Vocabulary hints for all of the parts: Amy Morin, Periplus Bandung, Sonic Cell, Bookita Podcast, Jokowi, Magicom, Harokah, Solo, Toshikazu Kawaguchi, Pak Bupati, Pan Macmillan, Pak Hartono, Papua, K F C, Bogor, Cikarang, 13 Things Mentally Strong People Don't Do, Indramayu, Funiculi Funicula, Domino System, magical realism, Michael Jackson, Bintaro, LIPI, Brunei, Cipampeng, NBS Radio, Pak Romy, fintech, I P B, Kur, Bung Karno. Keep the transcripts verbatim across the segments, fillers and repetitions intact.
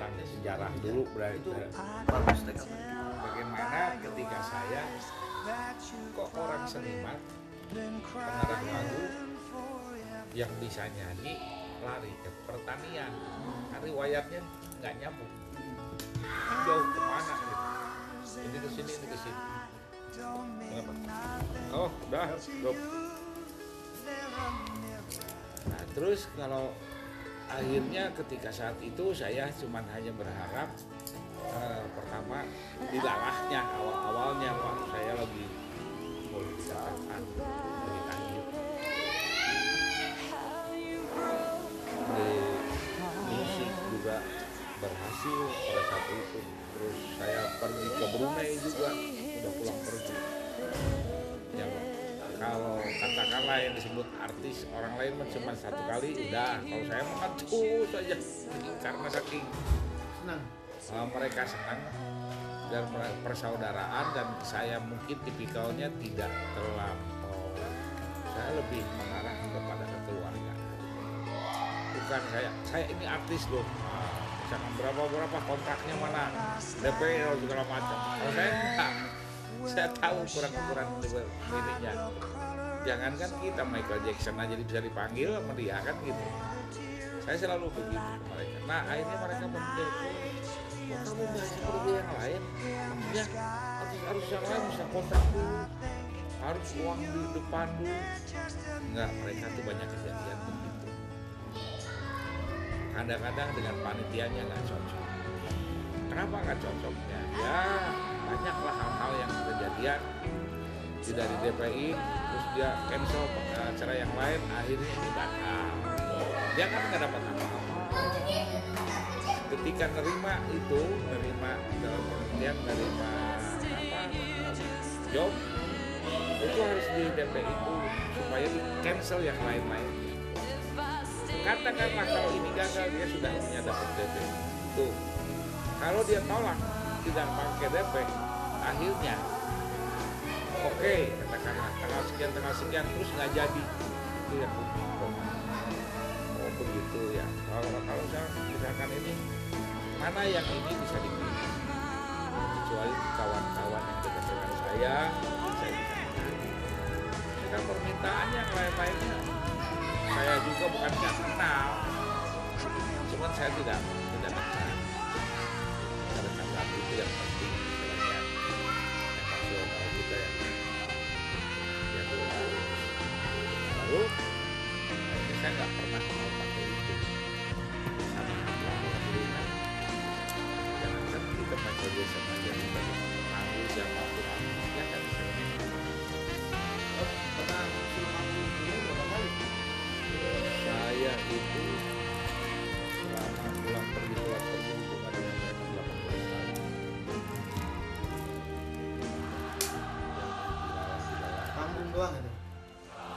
tentang sejarah dulu berarti bagaimana ketika saya kok orang seniman pengarang lagu yang bisa nyanyi lari ke pertanian, riwayatnya nggak nyambung, jauh kemana gitu, ini ke sini ini ke sini. Oh udah stop. Nah terus kalau akhirnya ketika saat itu saya cuma hanya berharap eh, pertama dilahnya awal-awalnya waktu saya lagi mulai dikatakan dari akhir di musik juga berhasil pada saat itu. Terus saya pergi ke Brunei juga, udah pulang pergi ya, kalau katakanlah yang disebut artis orang lain cuma satu kali udah, kalau saya makan terus aja karena saking senang uh, mereka senang dan persaudaraan, dan saya mungkin tipikalnya tidak terlampau, saya lebih mengarah kepada kekeluargaan. Bukan saya saya ini artis loh, berapa-berapa kontraknya mana, D P L segala macam. Kalau saya enggak, saya tahu ukuran-ukuran dirinya. Jangankan kita Michael Jackson aja bisa dipanggil sama dia kan gitu. Saya selalu begitu ke mereka. Nah akhirnya mereka menjadi, kamu bahas seperti yang lain, ya harus harus yang lain bisa kontrak dulu, harus uang di depan dulu. Enggak, mereka tuh banyak kejadian begitu. Kadang-kadang dengan panitianya nggak cocok. Kenapa nggak cocoknya? Ya banyaklah hal-hal yang kejadian tidak di D P I, terus dia cancel acara yang lain, akhirnya dibatal. Dia kan nggak dapat apa-apa. Ketika nerima itu, nerima dalam pengertian nerima apa, job itu harus di D P I itu supaya di cancel yang lain-lain. Katakanlah kalau ini gagal, dia sudah punya dapat D P. Tuh, kalau dia tolak, tidak pakai D P, akhirnya, oke, okay, katakanlah tanggal sekian, tanggal sekian, terus nggak jadi. Itu yang penting. Oh begitu ya. Kalau kalau saya misalkan ini, mana yang ini bisa dipilih? Kecuali kawan-kawan yang dekat dengan saya, saya bisa mengambil. Jika permintaannya lain-lainnya, saya juga bukan nggak kenal, cuma saya tidak tidak kenal. Karena kenal itu yang penting, yang emosional kita yang yang terlalu. Lalu, saya nggak pernah mau pakai itu. Sama apa yang lain. Jangan kan kita pakai biasa saja, kita ambil siapapun artisnya kan bisa. Pernah mengalami ini berapa kali? Saya itu selama pulang pergi pulang pergi itu ada yang delapan belas tahun kampung doang itu,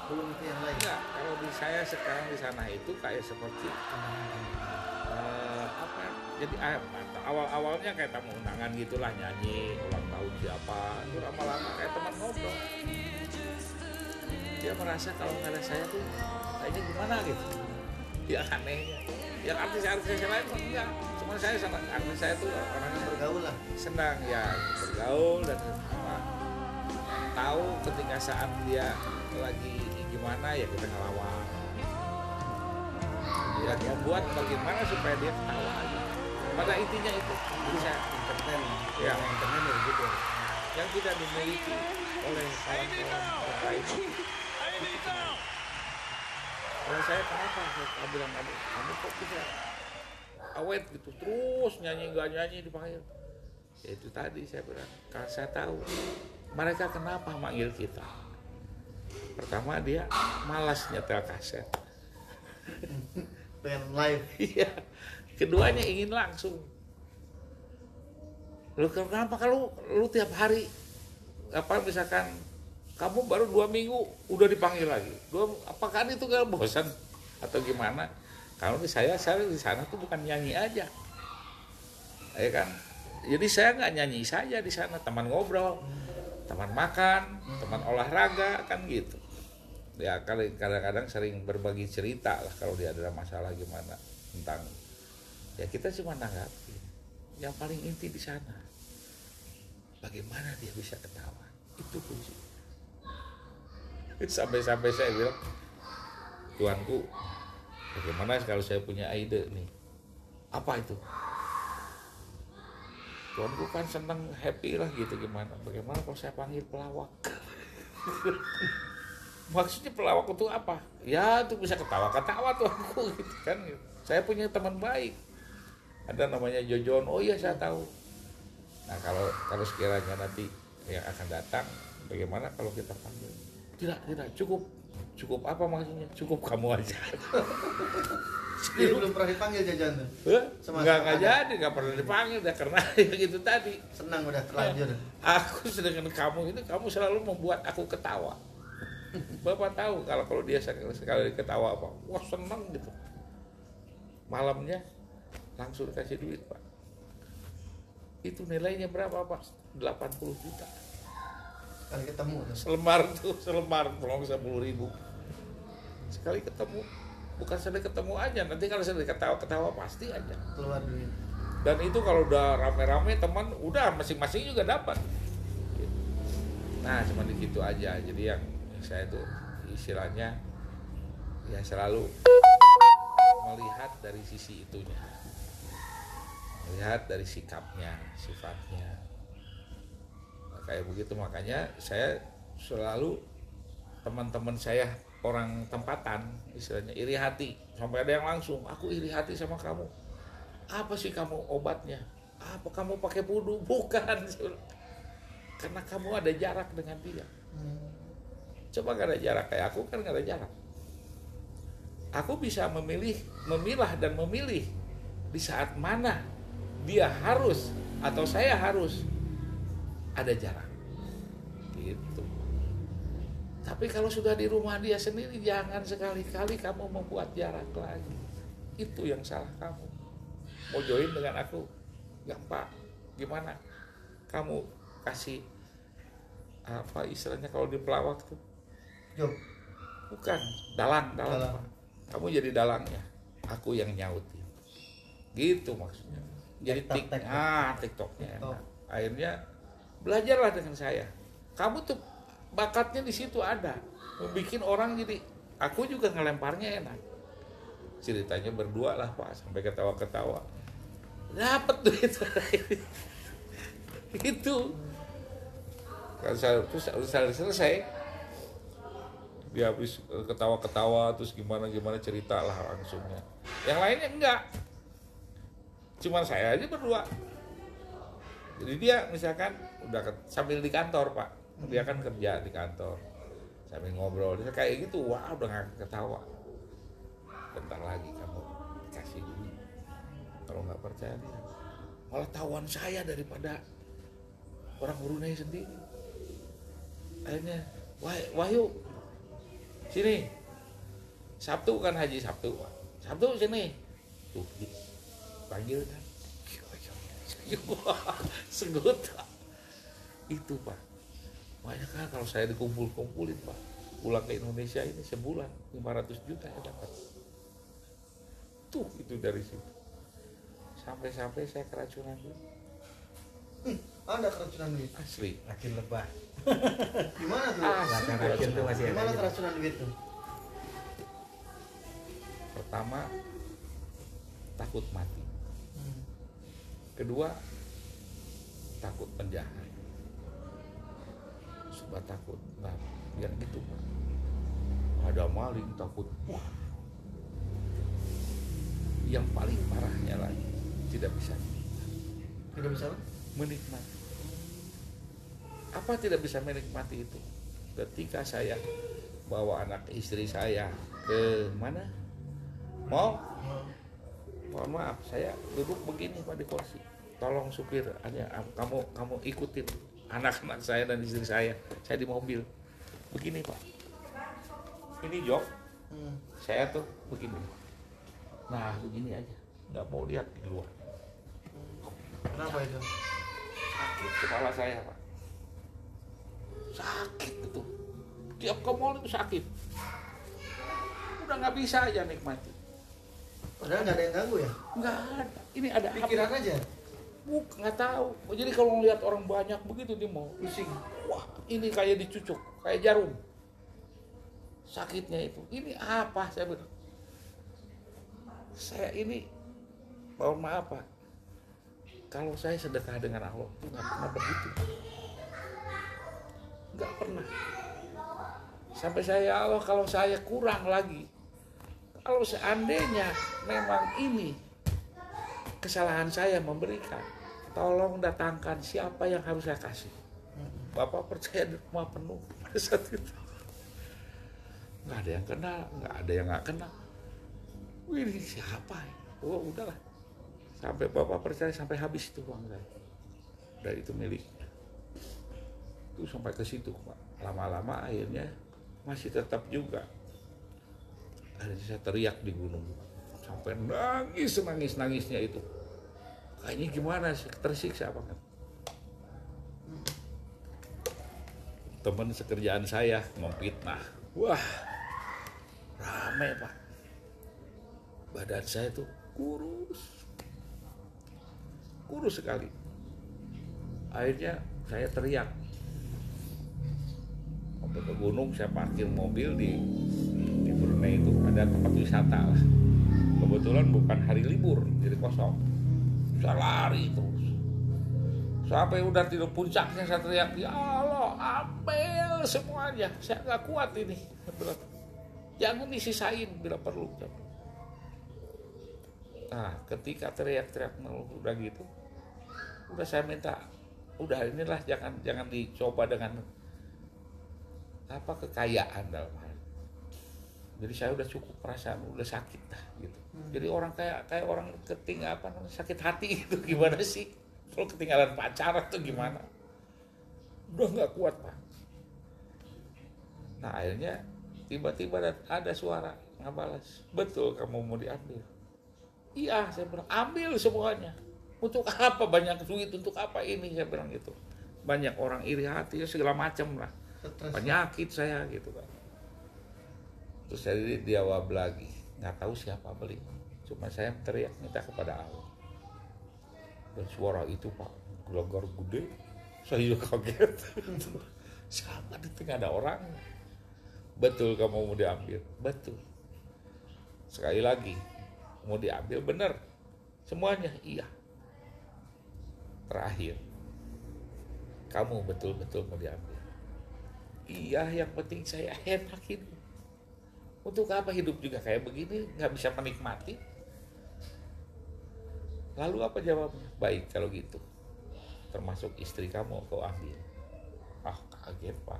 belum itu yang lain. Enggak, kalau di saya sekarang di sana itu kayak seperti uh, apa? Jadi awal-awalnya kayak tamu undangan gitulah, nyanyi ulang tahun siapa, itu lama-lama kayak teman ngobrol. Dia merasa kalau nggak ada saya tuh kayaknya gimana gitu, ya anehnya. Yang artis-artis lain pun enggak, cuma saya sama artis saya tuh orangnya bergaul lah, senang ya bergaul dan apa, tahu ketika saat dia lagi gimana ya kita ngelawan, dia membuat bagaimana supaya dia tahu aja. Pada intinya itu bisa entertain, ya entertain begitu, yang tidak dimiliki oleh kawan-kawan mereka itu. Kalau saya kenapa saya bilang kamu, kamu kok bisa awet gitu terus nyanyi nggak nyanyi dipanggil? Ya itu tadi saya bilang, karena saya tahu mereka kenapa manggil kita. Pertama dia malas nyetel kaset, pengen live. Iya. Keduanya ingin langsung. Lu kenapa kalau lu tiap hari apa misalkan kamu baru dua minggu udah dipanggil lagi, dua, apakah itu gak bosan atau gimana? Kalau di saya, saya di sana tuh bukan nyanyi aja, ya kan? Jadi saya nggak nyanyi saja di sana, teman ngobrol, teman makan, teman olahraga kan gitu. Ya kadang-kadang sering berbagi cerita lah kalau dia ada masalah gimana tentang ya kita cuma tanggapi. Yang paling inti di sana, bagaimana dia bisa ketawa, itu kunci. Sampai-sampai saya bilang, Tuanku, bagaimana kalau saya punya ide nih? Apa itu? Tuanku kan seneng, happy lah gitu, gimana? Bagaimana kalau saya panggil pelawak? Maksudnya pelawak itu apa? Ya itu bisa ketawa-ketawa Tuanku gitu kan. Saya punya teman baik, ada namanya Jojon. Oh iya, saya tahu. Nah kalau kalau sekiranya nanti yang akan datang, bagaimana kalau kita panggil? Tidak, tidak, cukup. Cukup apa maksudnya? Cukup kamu aja. Jadi belum pernah dipanggil jajan tuh? Enggak, enggak jadi, enggak pernah dipanggil dah, karena ya gitu tadi. Senang udah terlanjur. Aku sedangkan kamu itu, kamu selalu membuat aku ketawa. Bapak tahu kalau kalau dia sekali ketawa apa? Wah senang gitu. Malamnya langsung kasih duit, Pak. Itu nilainya berapa, Pak? delapan puluh juta. Sekali ketemu. Selembar tuh, selembar tolong sepuluh ribu. Sekali ketemu, bukan sekali ketemu aja, nanti kalau sekali ketawa-ketawa pasti aja keluar duit. Dan itu kalau udah rame-rame teman, udah masing-masing juga dapat. Nah, cuma gitu aja. Jadi yang saya tuh istilahnya ya selalu melihat dari sisi itunya, melihat dari sikapnya, sifatnya, nah, kayak begitu. Makanya saya selalu, teman-teman saya orang tempatan istilahnya iri hati, sampai ada yang langsung, aku iri hati sama kamu, apa sih kamu obatnya, apa kamu pakai pudu? Bukan, karena kamu ada jarak dengan dia. Coba gak ada jarak, kayak aku kan gak ada jarak. Aku bisa memilih, memilah dan memilih di saat mana dia harus atau saya harus ada jarak, gitu. Tapi kalau sudah di rumah dia sendiri, jangan sekali-kali kamu membuat jarak lagi. Itu yang salah kamu. Mau join dengan aku, gampang. Gimana? Kamu kasih apa istilahnya kalau di pelawak tuh? Jom. Bukan, dalang, dalang. dalang. Kamu jadi dalangnya, aku yang nyautin, gitu maksudnya. Jadi tik, ah TikToknya, TikTok. Akhirnya belajarlah dengan saya. Kamu tuh bakatnya di situ ada, bikin orang jadi, aku juga ngelemparnya enak. Ceritanya berdua lah Pak, sampai ketawa-ketawa, dapat duit. Itu kalau saya terus selesai. Dia habis ketawa-ketawa, terus gimana-gimana cerita lah langsungnya. Yang lainnya enggak. Cuman saya aja berdua. Jadi dia misalkan udah sambil di kantor Pak. Dia kan kerja di kantor. Sambil ngobrol. Dia kayak gitu, wah udah gak ketawa. Bentar lagi kamu kasih duit. Kalau gak percaya dia. Malah tawan saya daripada orang Brunei sendiri. Akhirnya, Wahyu, sini, Sabtu kan haji Sabtu, Pak. Sabtu sini, tuh panggil kan, segut, itu Pak. Makanya kan kalau saya dikumpul-kumpulin Pak, pulang ke Indonesia ini sebulan lima ratus juta yang dapat. Tuh itu dari situ, sampai-sampai saya keracunan duit. Hmm, ada keracunan duit asli, makin lebah. Gimana tuh? Ah, gimana keracunan duit tuh? Pertama, takut mati. Kedua, takut penjahat. Suka takut, nah, biar gitu Pak. Ada maling takut. Wah. Yang paling parahnya lagi, tidak bisa menikmati. Tidak bisa menikmati. Apa tidak bisa menikmati itu? Ketika saya bawa anak istri saya ke mana? Mau? Mohon maaf, saya duduk begini Pak di kursi. Tolong supir, hanya kamu kamu ikutin anak-anak saya dan istri saya. Saya di mobil. Begini Pak. Ini jok. Hmm. Saya tuh begini. Nah, begini aja. Nggak mau lihat di luar. Kenapa itu? Sakit kepala saya Pak. Sakit itu, tiap ke mall itu sakit, udah nggak bisa aja nikmati. Padahal nggak ada yang ganggu ya? Nggak ada. Ini ada pikiran apa? Aja? Buk, nggak tahu. Jadi kalau ngeliat orang banyak begitu dia mau pusing. Wah, ini kayak dicucuk, kayak jarum. Sakitnya itu. Ini apa? Saya bilang. Saya ini, mohon maaf Pak. Kalau saya sedekah dengan Allah itu nggak pernah begitu. Nggak pernah. Sampai saya, Allah kalau saya kurang lagi. Kalau seandainya memang ini kesalahan saya memberikan, tolong datangkan siapa yang harus saya kasih. Bapak percaya di rumah penuh pada saat itu. Nggak ada yang kenal, nggak ada yang nggak kenal. Wih, ini siapa? Oh, udahlah. Sampai Bapak percaya sampai habis itu uang saya. Dan itu miliknya. Itu sampai ke situ, Pak. Lama-lama akhirnya masih tetap juga. Akhirnya saya teriak di gunung. Sampai nangis, nangis-nangisnya itu. Kayaknya gimana sih, tersiksa banget. Teman sekerjaan saya memfitnah. Wah, rame Pak. Badan saya tuh kurus. Kurus sekali. Akhirnya saya teriak. Sampai ke gunung, saya parkir mobil di di Brunei itu. Ada tempat wisata lah. Kebetulan bukan hari libur, jadi kosong. Saya lari terus. Sampai udah tidur puncaknya saya teriak, ya Allah, ambil semuanya. Saya nggak kuat ini. Jangan disisain bila perlu. Nah, ketika teriak-teriak udah gitu, udah saya minta, udah inilah jangan jangan dicoba dengan apa kekayaan dalam hal. Jadi saya udah cukup perasaan, udah sakit dah gitu. Jadi orang kayak kayak orang ketinggalan apa sakit hati itu gimana sih? Kalau ketinggalan pacar tuh gimana? Udah nggak kuat Pak. Nah akhirnya tiba-tiba ada suara nggak balas. Betul kamu mau diambil? Iya saya bilang ambil semuanya. Untuk apa banyak duit? Untuk apa ini? Saya bilang gitu. Banyak orang iri hati segala macam lah. Penyakit saya gitu Pak. Terus saya dijawab lagi, nggak tahu siapa beli, cuma saya teriak minta kepada Allah. Dan suara itu Pak, gelagor gede, saya juga kaget. Sama di tengah ada orang. Betul kamu mau diambil, betul. Sekali lagi, mau diambil bener, semuanya iya. Terakhir, kamu betul-betul mau diambil. Iya, yang penting saya enak hidup. Untuk apa hidup juga kayak begini, nggak bisa menikmati. Lalu apa jawabnya? Baik kalau gitu. Termasuk istri kamu kau ambil. Ah kaget Pak.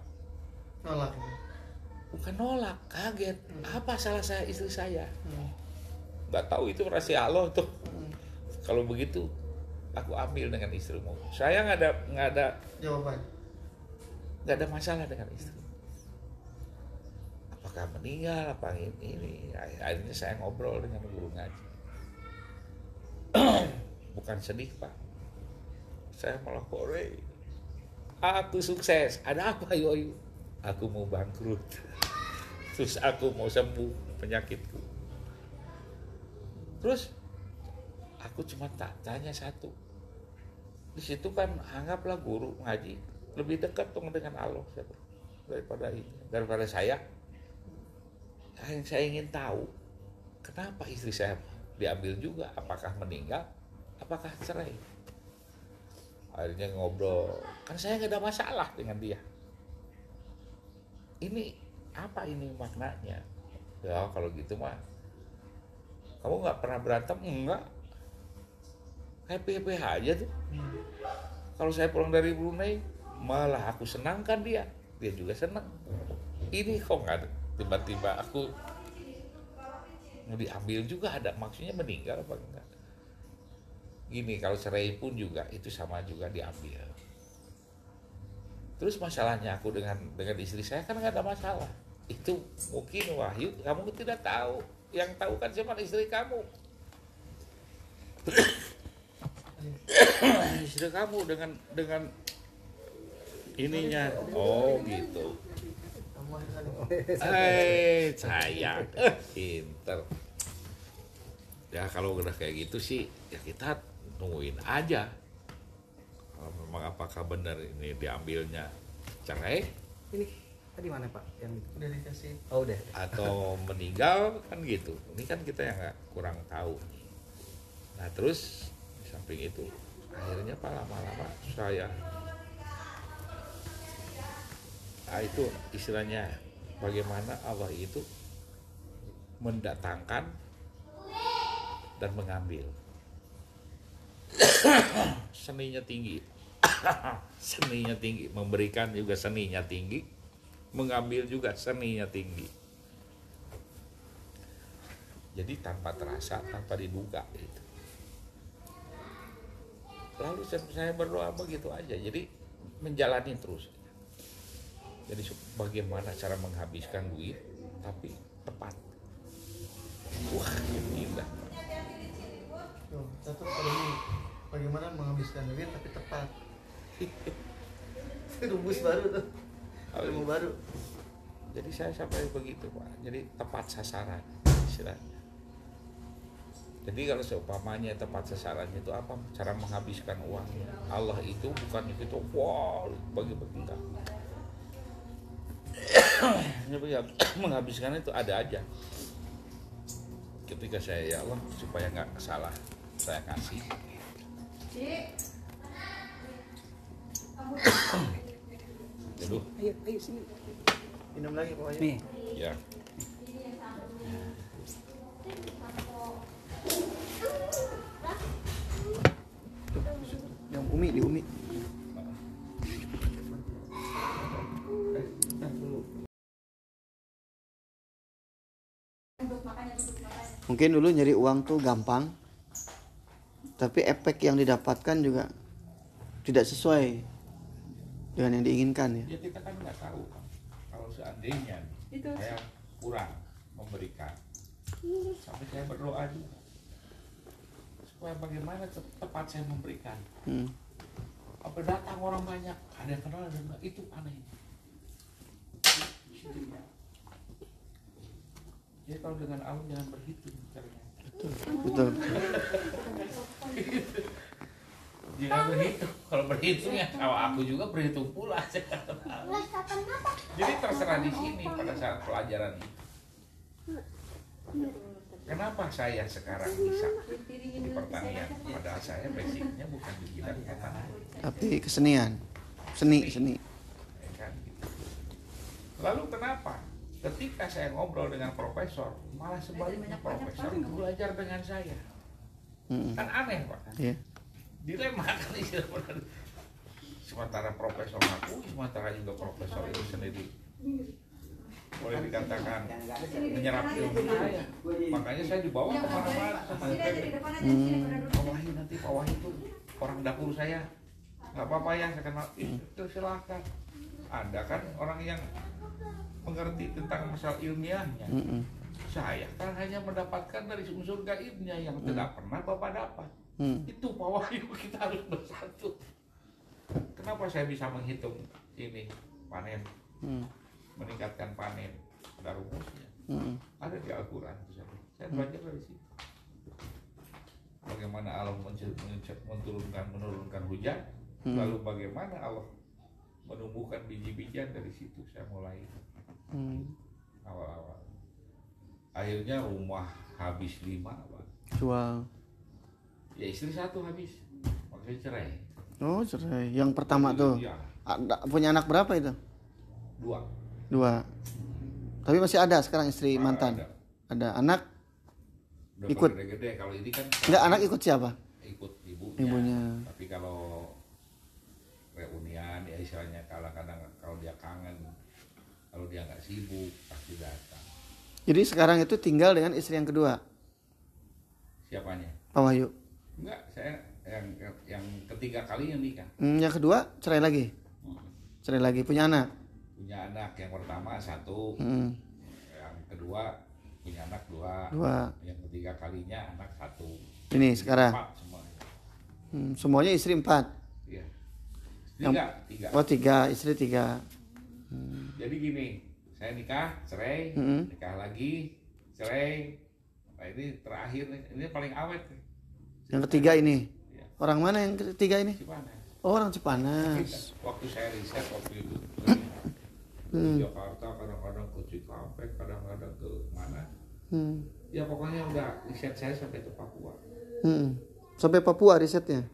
Nolak? Bukan nolak, kaget. Apa salah saya istri saya? Nggak tahu itu rahasia Allah tuh. Kalau begitu, aku ambil dengan istrimu. Saya nggak ada nggak ada jawaban. Nggak ada masalah dengan istri. Apakah meninggal apa ini, ini akhirnya saya ngobrol dengan guru ngaji. Bukan sedih Pak, saya malah korek. Aku sukses, ada apa yoyu? Aku mau bangkrut, terus aku mau sembuh penyakitku. Terus aku cuma tak tanya satu. Di situ kan anggaplah guru ngaji lebih dekat dong dengan Allah daripada ini, daripada saya. Yang saya ingin tahu kenapa istri saya diambil juga, apakah meninggal, apakah cerai. Akhirnya ngobrol, kan saya nggak ada masalah dengan dia. Ini apa ini maknanya? Ya kalau gitu mah, kamu nggak pernah berantem, enggak? Happy-happy aja tuh. Kalau saya pulang dari Brunei, malah aku senangkan dia, dia juga senang. Ini kok nggak ada? Tiba-tiba aku mau diambil juga ada maksudnya meninggal apa enggak? Gini kalau cerai pun juga itu sama juga diambil. Terus masalahnya aku dengan dengan istri saya kan nggak ada masalah. Itu mungkin Wahyu kamu tidak tahu, yang tahu kan cuma istri kamu. Istri kamu dengan dengan ininya, oh gitu. Hei, sayang, pinter. Ya kalau udah kayak gitu sih ya kita tungguin aja. Kalau memang apakah benar ini diambilnya cerai? Ini tadi mana Pak? Yang udah dikasih? Oh udah. Atau meninggal kan gitu. Ini kan kita yang nggak kurang tahu. Nah terus di samping itu akhirnya Pak lama-lama saya nah, itu istilahnya bagaimana Allah itu mendatangkan dan mengambil. Seninya tinggi. Seninya tinggi, memberikan juga seninya tinggi, mengambil juga seninya tinggi. Jadi tanpa terasa, tanpa diduga gitu. Lalu saya berdoa begitu aja, jadi menjalani terus. Jadi bagaimana cara menghabiskan duit tapi tepat. Wah, indah. Tuh, satu kali bagaimana menghabiskan duit tapi tepat. Rumus baru tuh. Rumus baru. Jadi saya sampai begitu, Pak. Jadi tepat sasaran istilahnya. Jadi kalau seumpamanya tepat sasarannya itu apa? Cara menghabiskan uangnya. Allah itu bukan itu wow, bagi-bagi enggak. Menghabiskan itu ada aja. Ketika saya ya Allah supaya nggak salah saya kasih. Aduh. Ayo, ayo sini. Minum lagi pokoknya. Nih. Ya. Yang Umi di Umi. Mungkin dulu nyari uang tuh gampang, tapi efek yang didapatkan juga tidak sesuai dengan yang diinginkan ya. Ya kita kan nggak tahu kalau seandainya itu. Saya kurang memberikan, sampai saya berdoa juga supaya bagaimana tepat saya memberikan. Hmm. Apa datang orang banyak, ada yang kenal dan itu aneh. Jadi kalau dengan Allah jangan berhitung caranya. Betul. Betul. Jangan berhitung. Kalau berhitung ya, kalau aku juga berhitung pula. Jadi terserah di sini pada saat pelajaran itu. Kenapa saya sekarang bisa di pertanian? Padahal saya basicnya bukan di bidang pertanian. Tapi kesenian, seni, seni. Lalu kenapa? Ketika saya ngobrol dengan profesor, malah sebaliknya profesor belajar dengan saya. Mm-hmm. Kan aneh Pak, kan? Yeah. Dilema kan istilahnya. Sementara profesor aku, sementara juga profesor itu sendiri. Boleh dikatakan menyerap ilmu saya. Makanya saya dibawa kemana-mana sama P P L. Pak Wahyu nanti, Pak Wahyu itu orang dapur saya. Gak apa-apa ya, saya kenal. Itu silahkan. Ada kan orang yang mengerti tentang masalah ilmiahnya. Mm-mm. Saya kan hanya mendapatkan dari unsur gaibnya yang mm. tidak pernah Bapak dapat. Mm. Itu Pak Wahyu, kita harus bersatu. Kenapa saya bisa menghitung ini panen, mm. meningkatkan panen, ada rumusnya, mm. ada di Al-Quran. Saya belajar dari situ. Bagaimana Allah menurunkan menurunkan hujan, mm. lalu bagaimana Allah menumbuhkan biji-bijian. Dari situ saya mulai. Hmm. Awal-awal akhirnya rumah habis lima Pak. Jual ya istri satu habis, maksudnya cerai. Oh cerai yang pertama tuh ya. Punya anak berapa itu? Dua dua. Tapi masih ada sekarang istri nah, mantan ada. Ada anak udah ikut gede-gede. Kalau ini kan enggak, anak ikut siapa? Ikut ibunya, ibunya. Tapi kalau reunian ya istilahnya kadang-kadang kalau dia kangen, kalau dia nggak sibuk pasti datang. Jadi sekarang itu tinggal dengan istri yang kedua? Siapanya? Pak Wahyu? Enggak, saya yang yang ketiga kali yang nikah. Hmm, yang kedua cerai lagi? Hmm. Cerai lagi, punya anak? Punya anak, yang pertama satu. Hmm. Yang kedua punya anak dua. Dua. Yang ketiga kalinya anak satu. Ini sekarang? Empat semuanya. Hmm, semuanya istri empat? Tiga, tiga. Oh tiga, istri tiga. Hmm. Jadi gini, saya nikah, cerai, mm-hmm. nikah lagi, cerai, Nah, ini terakhir nih, ini paling awet nih. Yang ketiga ini? Ya. Orang mana yang ketiga ini? Cipanas. Oh, orang Cipanas. Waktu saya riset waktu itu hmm. ke Jakarta, kadang-kadang ke Cipampeng, kadang-kadang ke mana. Hmm. Ya pokoknya udah riset saya sampai ke Papua. Hmm. Sampai Papua risetnya?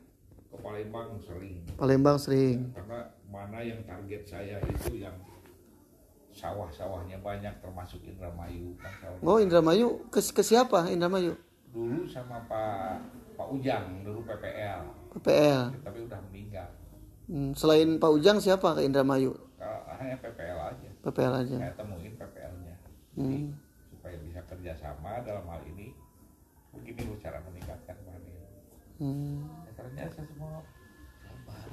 Ke Palembang sering. Palembang sering. Ya, karena mana yang target saya itu yang sawah-sawahnya banyak, termasuk Indramayu. Kan, oh Indramayu ke, ke siapa Indramayu? Dulu sama Pak Pak Ujang dulu P P L. P P L. Tapi udah meninggal. Hmm, selain Pak Ujang siapa ke Indramayu? Hanya P P L aja. P P L aja. Saya temuin P P L-nya. Hmm. Supaya bisa kerjasama dalam hal ini. Begini cara meningkatkan panen. Hmm. Ternyata semua.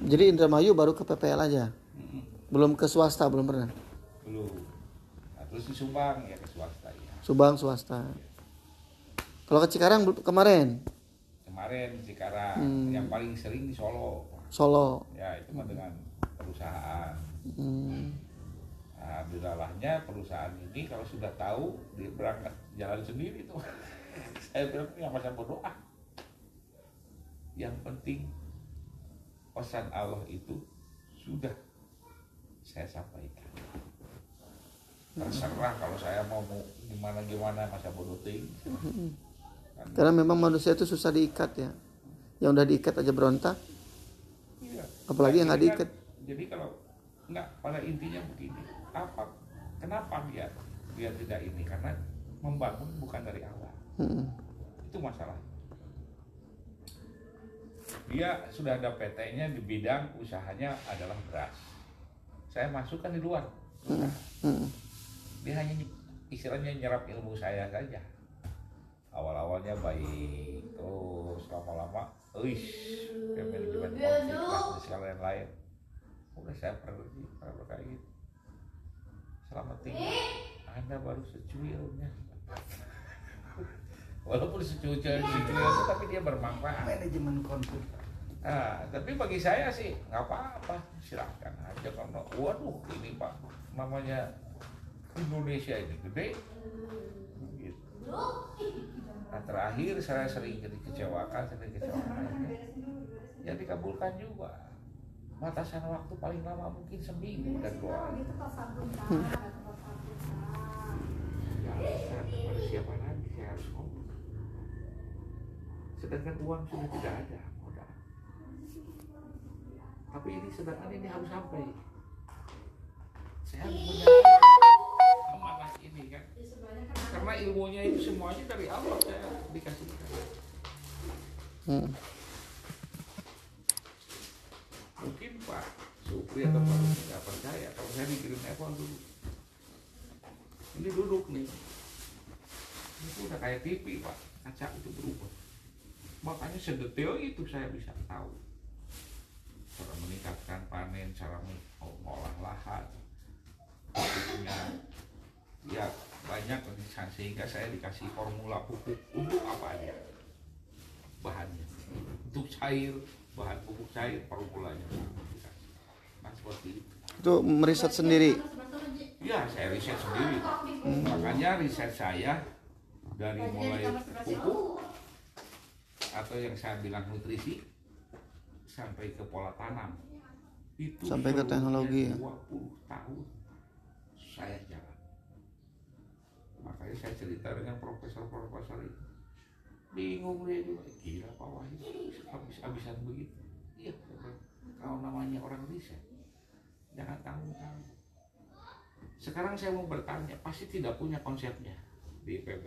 Jadi Indramayu baru ke P P L aja. Hmm. Belum ke swasta belum pernah. Belum. Nah, terus di Subang ya ke swasta ya. Subang swasta. Ya. Kalau ke Cikarang kemarin? Kemarin Cikarang hmm. yang paling sering di Solo. Solo. Ya itu mah hmm. dengan perusahaan. Hmm. Nah, alhamdulillahnya perusahaan ini kalau sudah tahu dia berangkat jalan sendiri tuh. Saya bilang nggak masa berdoa. Yang penting pesan Allah itu sudah saya sampaikan. Terserah kalau saya mau gimana-gimana masa bodoh ting. Karena memang manusia itu susah diikat ya. Yang udah diikat aja berontak. Iya. Apalagi nah, yang nggak diikat. Kan, jadi kalau nggak pada intinya begini, apa kenapa dia dia tidak ini? Karena membangun bukan dari awal. Hmm. Itu masalah. Dia sudah ada P T-nya di bidang usahanya adalah beras. Saya masukkan di luar. Hmm. Hmm. Dia hanya istilahnya nyerap ilmu saya saja. Awal-awalnya baik, terus lama-lama, uish, dia manajemen konflik dan lain-lain. Udah saya perlu perlu kayak gitu. Selamat tinggal, Anda baru secuilnya. Walaupun secuil-cuil itu, tapi dia bermanfaat. Manajemen konflik. Nah, tapi bagi saya sih nggak apa-apa, silahkan aja karena, waduh, ini Pak, namanya Indonesia ini gede gitu. Nah terakhir saya sering dikecewakan, sering dikecewakan ya dikabulkan juga. Batasan waktu paling lama mungkin seminggu dan dua hari. Ya saya pada siapa lagi saya harus ngomong. Sedangkan uang sudah tidak ada modal. Tapi ini sedangkan ini harus sampai. Saya harus menyatakan amanah ini kan. Karena ilmunya itu semuanya dari Allah saya dikasihkan. Hmm. Mungkin Pak Supri atau Pak Rumi nggak percaya kalau saya dikirim telepon dulu. Ini duduk nih. Itu udah kayak T V Pak, kaca itu berubah. Makanya sedetail itu saya bisa tahu cara meningkatkan panen, cara mengolah lahan. Punya ya banyak penelitian sehingga saya dikasih formula pupuk untuk apa aja bahannya untuk cair bahan pupuk cair formulanya nah seperti itu itu meriset sendiri ya saya riset sendiri hmm. makanya riset saya dari mulai pupuk atau yang saya bilang nutrisi sampai ke pola tanam itu sampai ke teknologi ya dua puluh tahun saya jalan. Makanya saya cerita dengan profesor-profesor itu. Bingung dia juga. Gila Pak Wahyu habis-habisan begitu. Iya, kalau namanya orang riset, jangan tanggung-tanggung. Sekarang saya mau bertanya, pasti tidak punya konsepnya di P B.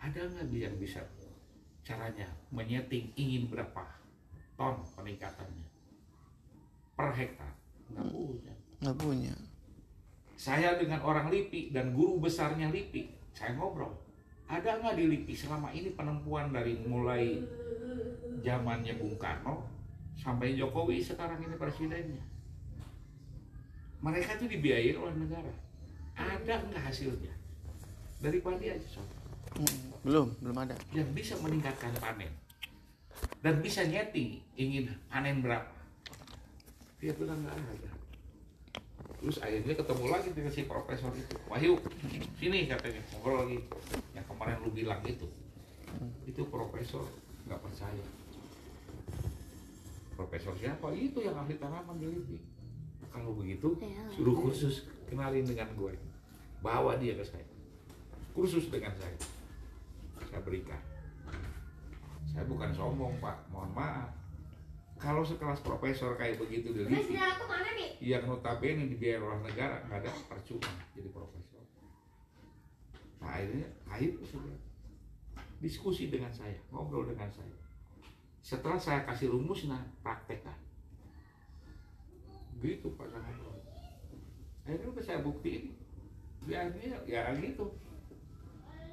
Ada nggak dia yang bisa caranya menyeting ingin berapa ton peningkatannya per hektar? Nggak punya. Nggak punya. Saya dengan orang LIPI dan guru besarnya LIPI, saya ngobrol. Ada nggak di LIPI selama ini penempuan dari mulai zamannya Bung Karno sampai Jokowi sekarang ini presidennya? Mereka itu dibiayai oleh negara. Ada nggak hasilnya? Dari padi aja soalnya. Belum, belum ada. Yang bisa meningkatkan panen dan bisa nyeting ingin panen berapa? Dia bilang nggak ada. Terus akhirnya ketemu lagi dengan si profesor itu, Wahyu, sini katanya ngobrol lagi. Ya, kemarin lu bilang itu, itu profesor nggak percaya. Profesor siapa? Itu yang ahli tanaman di LIPI. Kalau begitu, suruh kursus, kenalin dengan gue, bawa dia ke saya, kursus dengan saya, saya berikan. Saya bukan sombong Pak, mohon maaf. Kalau sekelas profesor kayak begitu di LIPI, yang notabene dibiayai oleh negara, nggak ada, percuma jadi profesor. Nah akhirnya, akhir sudah diskusi dengan saya, ngobrol dengan saya. Setelah saya kasih rumusnya, praktekkan. Gitu Pak Sahabat. Akhirnya saya buktiin. Ya akhirnya, ya gitu.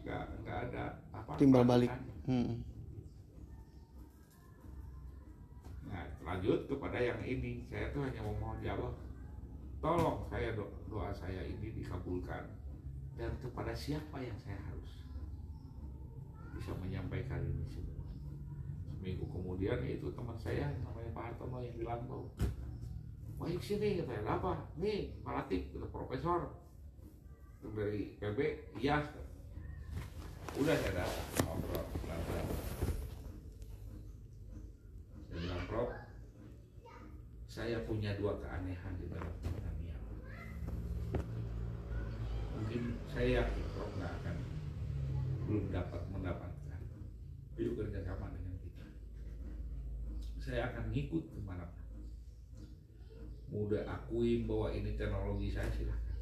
Nggak, nggak ada apa, -apa timbal balik. Hmm. Nah lanjut kepada yang ini, saya tuh hanya memohon ya Allah, tolong saya do doa saya ini dikabulkan. Dan kepada siapa yang saya harus bisa menyampaikan ini semua. Seminggu kemudian yaitu teman saya namanya Pak Hartono yang di Lampung. Wah yuk sini katanya, apa? Nih Pak Latif, profesor dari P B, iya. Udah saya datang, ngobrol, ngobrol. Saya bilang, Prof, saya punya dua keanehan di dalam pertanian. Mungkin saya yakin Prof nggak akan belum dapat mendapatkan. Yuk kerjasama dengan kita. Saya akan ngikut kemana pun. Mudah akui bahwa ini teknologi saya, silahkan.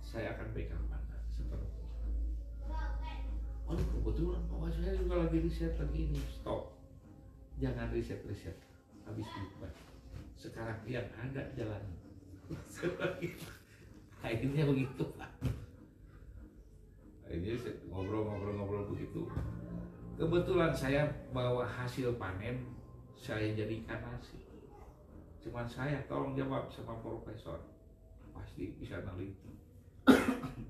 Saya akan pegang mandat sepenuhnya. Oh kebetulan Pak, saya juga lagi riset lagi ini. Stop. Jangan riset-riset. Habis bubar. Sekarang yang ada jalan. Akhirnya begitu Pak. Akhirnya ngobrol-ngobrol-ngobrol begitu. Kebetulan saya bawa hasil panen, saya jadikan nasi. Cuman saya tolong jawab sama profesor. Pasti bisa neliti.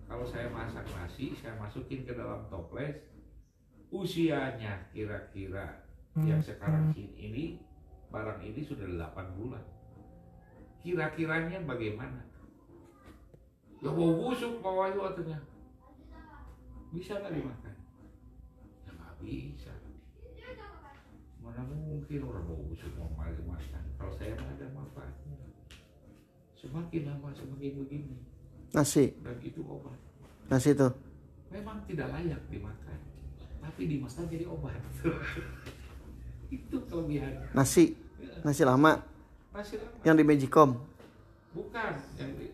Kalau saya masak nasi, saya masukin ke dalam toples. Usianya kira-kira yang sekarang ini, barang ini sudah delapan bulan. Kira-kiranya bagaimana? Ya mau busuk, mau Wahyu katanya. Bisa nggak dimakan? Ya nggak bisa. Mana mungkin orang mau busuk mau makan. Kalau saya nggak ada manfaatnya. Semakin lama semakin begini. Nasi. Dan itu obat. Nasi itu. Memang tidak layak dimakan, tapi dimakan jadi obat. Itu kelebihan. Nasi. Nasi lama. Nasi lama. Yang di Magicom. Bukan. Yang di,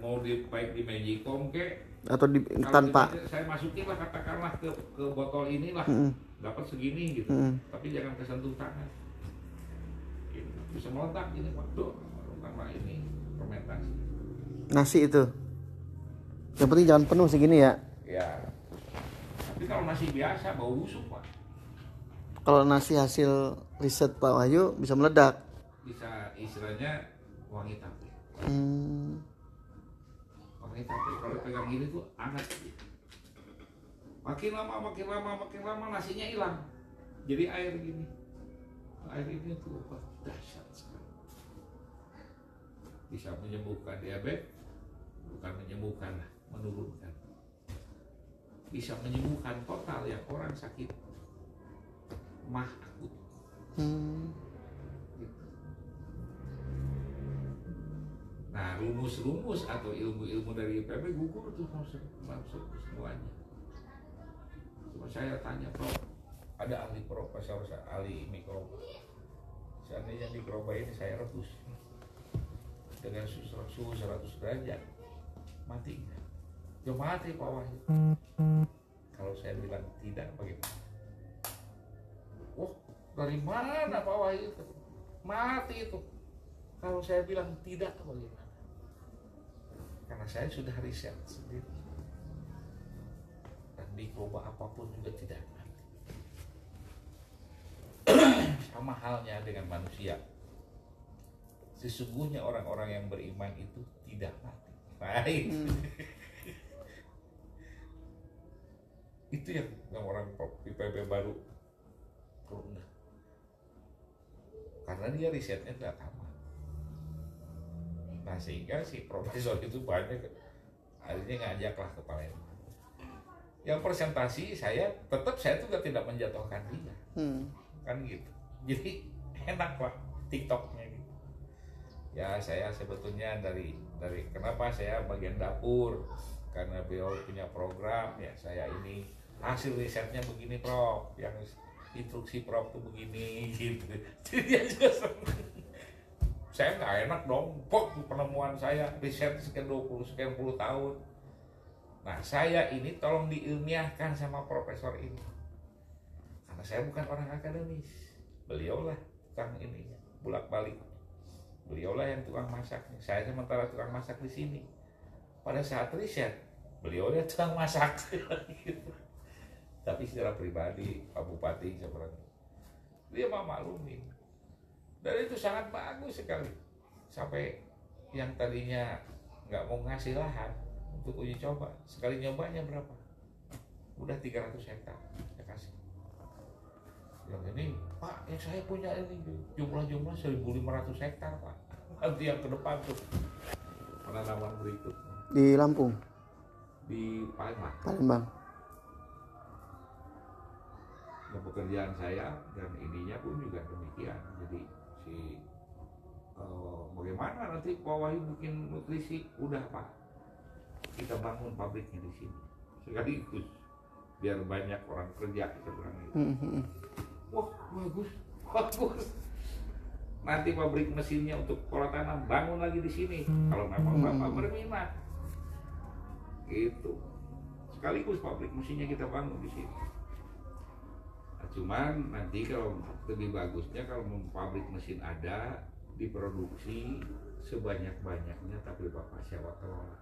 mau di baik di Magicom ke? Atau di kalau tanpa. Di, saya masukin lah katakanlah ke ke botol inilah, mm-hmm. dapat segini gitu. Mm-hmm. Tapi jangan kesentuh tangan. Bisa meledak ini waktu karena ini fermentasi. Nasi itu yang penting jangan penuh segini ya. Ya. Tapi kalau nasi biasa bau busuk Pak. Kalau nasi hasil riset Pak Wahyu bisa meledak. Bisa istilahnya wangi tape. Hmm. Wangi tape kalau pegang gini tuh anget. Makin lama makin lama makin lama nasinya hilang. Jadi air gini. Air ini tuh obat dahsyat sekali. Bisa menyembuhkan diabetes. Bukan menyembuhkan lah, menurunkan. Bisa menyembuhkan total yang orang sakit mah akut. Hmm. Nah rumus-rumus atau ilmu-ilmu dari I P B gugur tuh langsung semuanya. Cuma saya tanya Prof, ada ahli profesor ahli mikroba. Seandainya mikroba ini saya rebus dengan suhu seratus derajat. Mati enggak? Ya mati Pak Wahyu. Kalau saya bilang tidak bagaimana? Oh dari mana Pak Wahyu? Mati itu. Kalau saya bilang tidak bagaimana? Karena saya sudah riset sendiri. Dan mikroba apapun juga tidak mati. Sama halnya dengan manusia. Sesungguhnya orang-orang yang beriman itu tidak mati. Baik. Hmm. Itu yang, yang orang I P B baru pernah. Karena dia risetnya tidak tamat. Nah sehingga si profesor itu banyak akhirnya ngajaklah ke Palembang. yang presentasi saya tetap saya juga tidak menjatuhkan dia, hmm. kan gitu. Jadi enak lah TikToknya gitu. Ya saya sebetulnya dari dari kenapa saya bagian dapur, karena beliau punya program ya saya ini hasil risetnya begini Prof, yang instruksi Prof tuh begini gitu. Jadi dia juga senang. Saya nggak enak dong, kok penemuan saya riset sekian dua puluh sekian puluh tahun. Nah saya ini tolong diilmiahkan sama profesor ini, karena saya bukan orang akademis. Beliaulah tukang ini bulak balik, beliaulah yang tukang masaknya. Saya sementara tukang masak di sini. Pada saat riset beliaulah tukang masak. Tapi secara pribadi Pak Bupati sebenarnya dia mau maklumin. Dan itu sangat bagus sekali. Sampai yang tadinya nggak mau ngasih lahan untuk uji coba, sekali nyobanya berapa? Udah tiga ratus hektar saya kasih. Yang ini, Pak, yang saya punya ini jumlah-jumlah seribu lima ratus hektar, Pak. Nanti yang ke depan tuh penanaman berikut. Di Lampung? Di Palembang. Palembang. Ya, pekerjaan saya dan ininya pun juga demikian. Jadi si uh, bagaimana nanti Pak Wahyu bikin nutrisi, udah Pak, kita bangun pabriknya di sini sekaligus biar banyak orang kerja kita kurang itu. Mm-hmm. Wah bagus bagus. Nanti pabrik mesinnya untuk pola tanam bangun lagi di sini. Mm-hmm. Kalau memang bapak berminat, gitu. Sekaligus pabrik mesinnya kita bangun di sini. Nah, cuman nanti kalau lebih bagusnya kalau pabrik mesin ada diproduksi sebanyak-banyaknya, tapi bapak sewa kelola.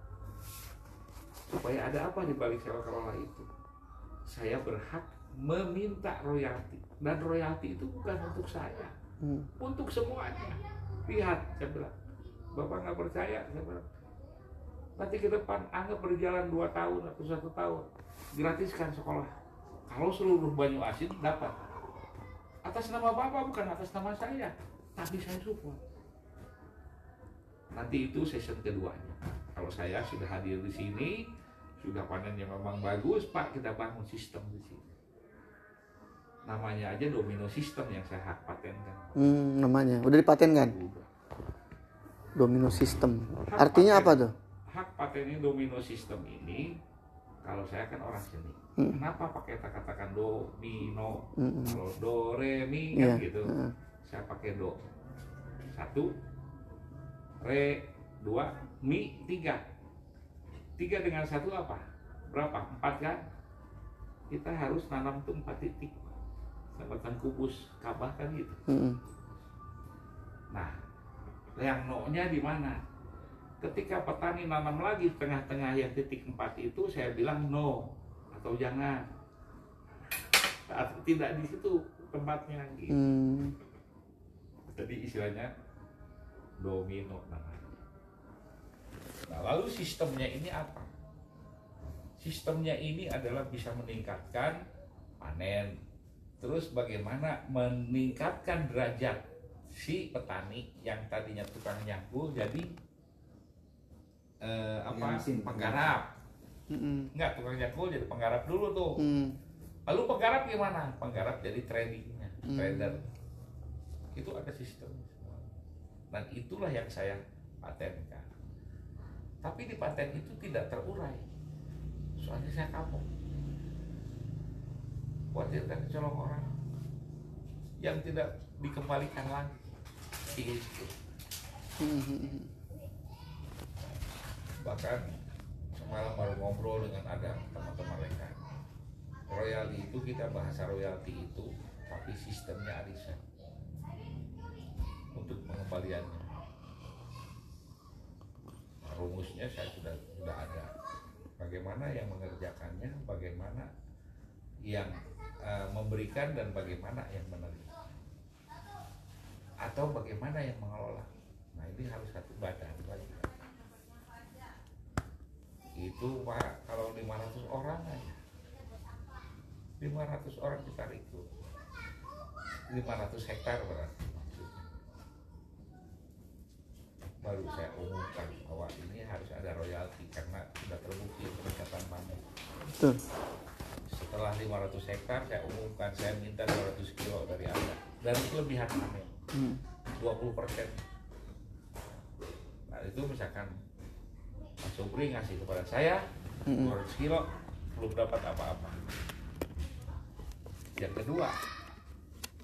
Supaya ada apa di balik sewa kelola itu? Saya berhak meminta royalti, dan royalti itu bukan untuk saya, hmm. untuk semuanya. Lihat, saya bilang, bapak nggak percaya, saya bilang, nanti ke depan anggap berjalan dua tahun atau satu tahun, gratiskan sekolah. Kalau seluruh Banyu Asin dapat, atas nama bapak bukan atas nama saya, tapi saya support. Nanti itu season keduanya. Kalau saya sudah hadir di sini, sudah panennya memang bagus, Pak, kita bangun sistem di sini. Namanya aja Domino System yang saya hak patenkan. Hmm, namanya udah dipatenkan. Udah. Domino System. Hak artinya paten, apa tuh? Hak patennya Domino System ini, kalau saya kan orang seni. Hmm. Kenapa pakai kata-katakan domino? Hmm. Kalau do re mi kan yeah. gitu. Hmm. Saya pakai do. Satu, re, dua, mi, tiga. Tiga dengan satu apa? Berapa? Empat kan? Kita harus nanam tuh empat titik. Dapatkan kubus kabah kan gitu. Mm-hmm. Nah, yang no-nya di mana? Ketika petani nanam lagi tengah-tengah yang titik empat itu, saya bilang no atau jangan. Atau tidak di situ tempatnya gitu. Mm. Jadi istilahnya domino namanya. Nah, lalu sistemnya ini apa? Sistemnya ini adalah bisa meningkatkan panen. Terus bagaimana meningkatkan derajat si petani yang tadinya tukang nyangkul jadi eh, apa? Yang penggarap. Mm-hmm. Enggak, tukang nyangkul jadi penggarap dulu tuh. Mm. Lalu penggarap gimana? Penggarap jadi tradingnya, mm. trader. Itu ada sistem. Dan itulah yang saya patenkan. Tapi di paten itu tidak terurai. Soalnya saya kapok. Khawatir dan kecolong orang yang tidak dikembalikan lagi. Itu. Bahkan semalam baru ngobrol dengan ada teman-teman mereka. Royalti itu kita bahasa royalti itu, tapi sistemnya arisan. Untuk pengembaliannya, nah, rumusnya saya sudah sudah ada. Bagaimana yang mengerjakannya, bagaimana yang uh, memberikan dan bagaimana yang menerima, atau bagaimana yang mengelola. Nah ini harus satu badan lagi. Itu Pak, kalau lima ratus orang aja, lima ratus orang kita itu, lima ratus hektar berarti. Baru saya umumkan bahwa ini harus ada royalti karena sudah terbukti peningkatan panen. Betul. lima ratus hektar saya umumkan, saya minta dua ratus kilo dari Anda. Dari kelebihan kami, dua puluh persen. Nah itu misalkan Pak Supri ngasih kepada saya dua ratus kilo, belum dapat apa-apa. Yang kedua,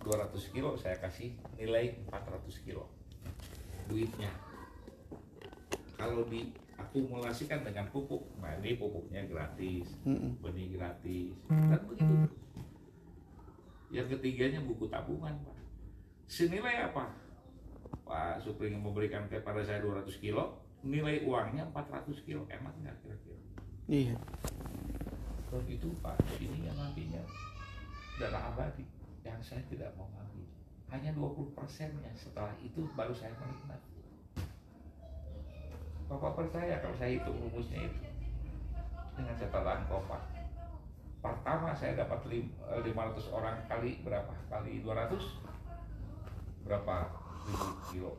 dua ratus kilo saya kasih nilai empat ratus kilo duitnya. Kalau diakumulasikan dengan pupuk, nah ini pupuknya gratis, mm-mm. benih gratis, dan begitu. Yang ketiganya buku tabungan, Pak. Senilai apa? Pak Supri memberikan kepada saya dua ratus kilo, nilai uangnya empat ratus kilo, enak nggak kira-kira? Iya. Kalau itu Pak, ini yang nantinya dana abadi yang saya tidak mau ambil. Hanya dua puluh persennya, setelah itu baru saya menikmati. Bapak percaya kalau saya hitung rumusnya itu dengan catatan kompak. Pertama saya dapat lima ratus orang kali berapa? Kali dua ratus berapa ribu kilo.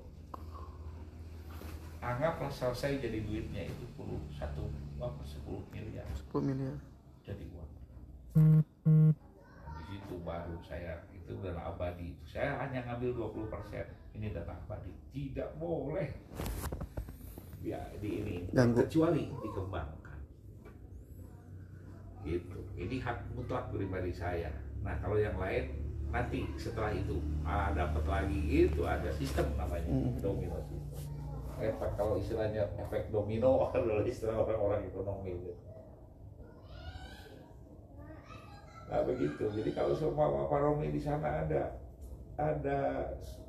Anggaplah selesai jadi duitnya itu sepuluh miliar. sepuluh miliar. Jadi uang. Nah, di situ baru saya itu dana abadi. Saya hanya ngambil dua puluh persen. Ini dana abadi. Tidak boleh. Ya, di ini ganggu. Kecuali dikembangkan gitu, ini hak mutlak pribadi saya. Nah kalau yang lain nanti setelah itu ah, dapat lagi gitu, ada sistem namanya hmm. domino system. Efek, kalau istilahnya efek domino adalah istilah orang-orang ekonomi gitu. Nah begitu, jadi kalau semua Pak Romy di sana ada ada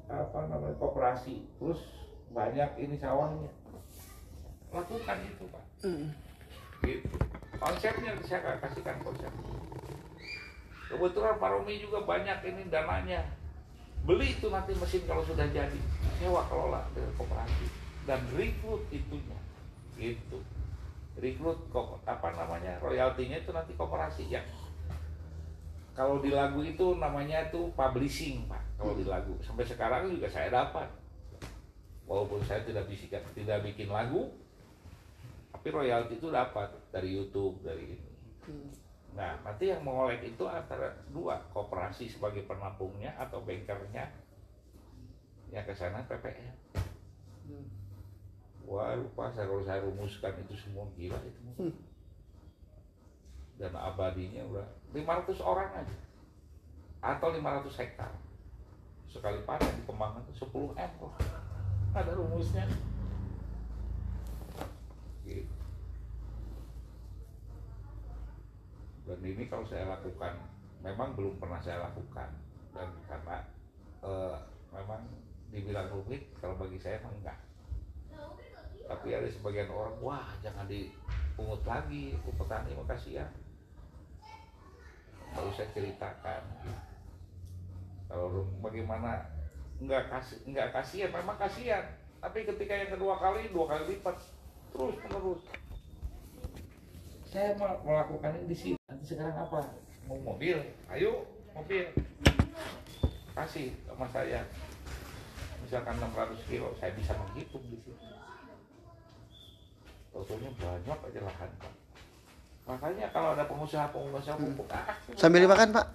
apa namanya koperasi, terus banyak ini sawahnya, lakukan itu Pak. Mm. Gitu. Konsepnya saya kasihkan konsep. Kebetulan Pak Romy juga banyak ini dananya. Beli itu nanti mesin kalau sudah jadi, sewa kelola dengan koperasi dan rekrut itunya. Gitu. Rekrut kok apa namanya? Royaltinya itu nanti koperasi ya. Kalau di lagu itu namanya itu publishing Pak. Kalau di lagu sampai sekarang juga saya dapat. Walaupun saya tidak bisikan, tidak bikin lagu, tapi royalti itu dapat dari YouTube, dari ini. Nah, nanti yang mengolek itu antara dua, koperasi sebagai penampungnya atau bankernya, yang ke sana P P L. Wah, lupa saya kalau saya rumuskan itu semua gila itu. Dan abadinya udah lima ratus orang aja, atau lima ratus hektar. Sekali panen dikembangkan itu sepuluh M loh. Ada rumusnya gitu. Dan ini kalau saya lakukan, memang belum pernah saya lakukan, dan karena e, memang dibilang rumit, kalau bagi saya memang enggak. Tapi ada sebagian orang, wah jangan dipungut lagi, aku petani makasih ya. Kalau saya ceritakan gitu. Kalau bagaimana nggak kasih, nggak kasihan, memang kasihan, tapi ketika yang kedua kali, dua kali lipat, terus menerus saya melakukan ini di sini. Nanti sekarang apa, mau mobil, ayo mobil, kasih sama saya misalkan enam ratus kilo, saya bisa menghitung di sini. Totalnya banyak aja lahan Pak. Makanya kalau ada pengusaha-pengusaha pupuk hmm. sambil dimakan Pak.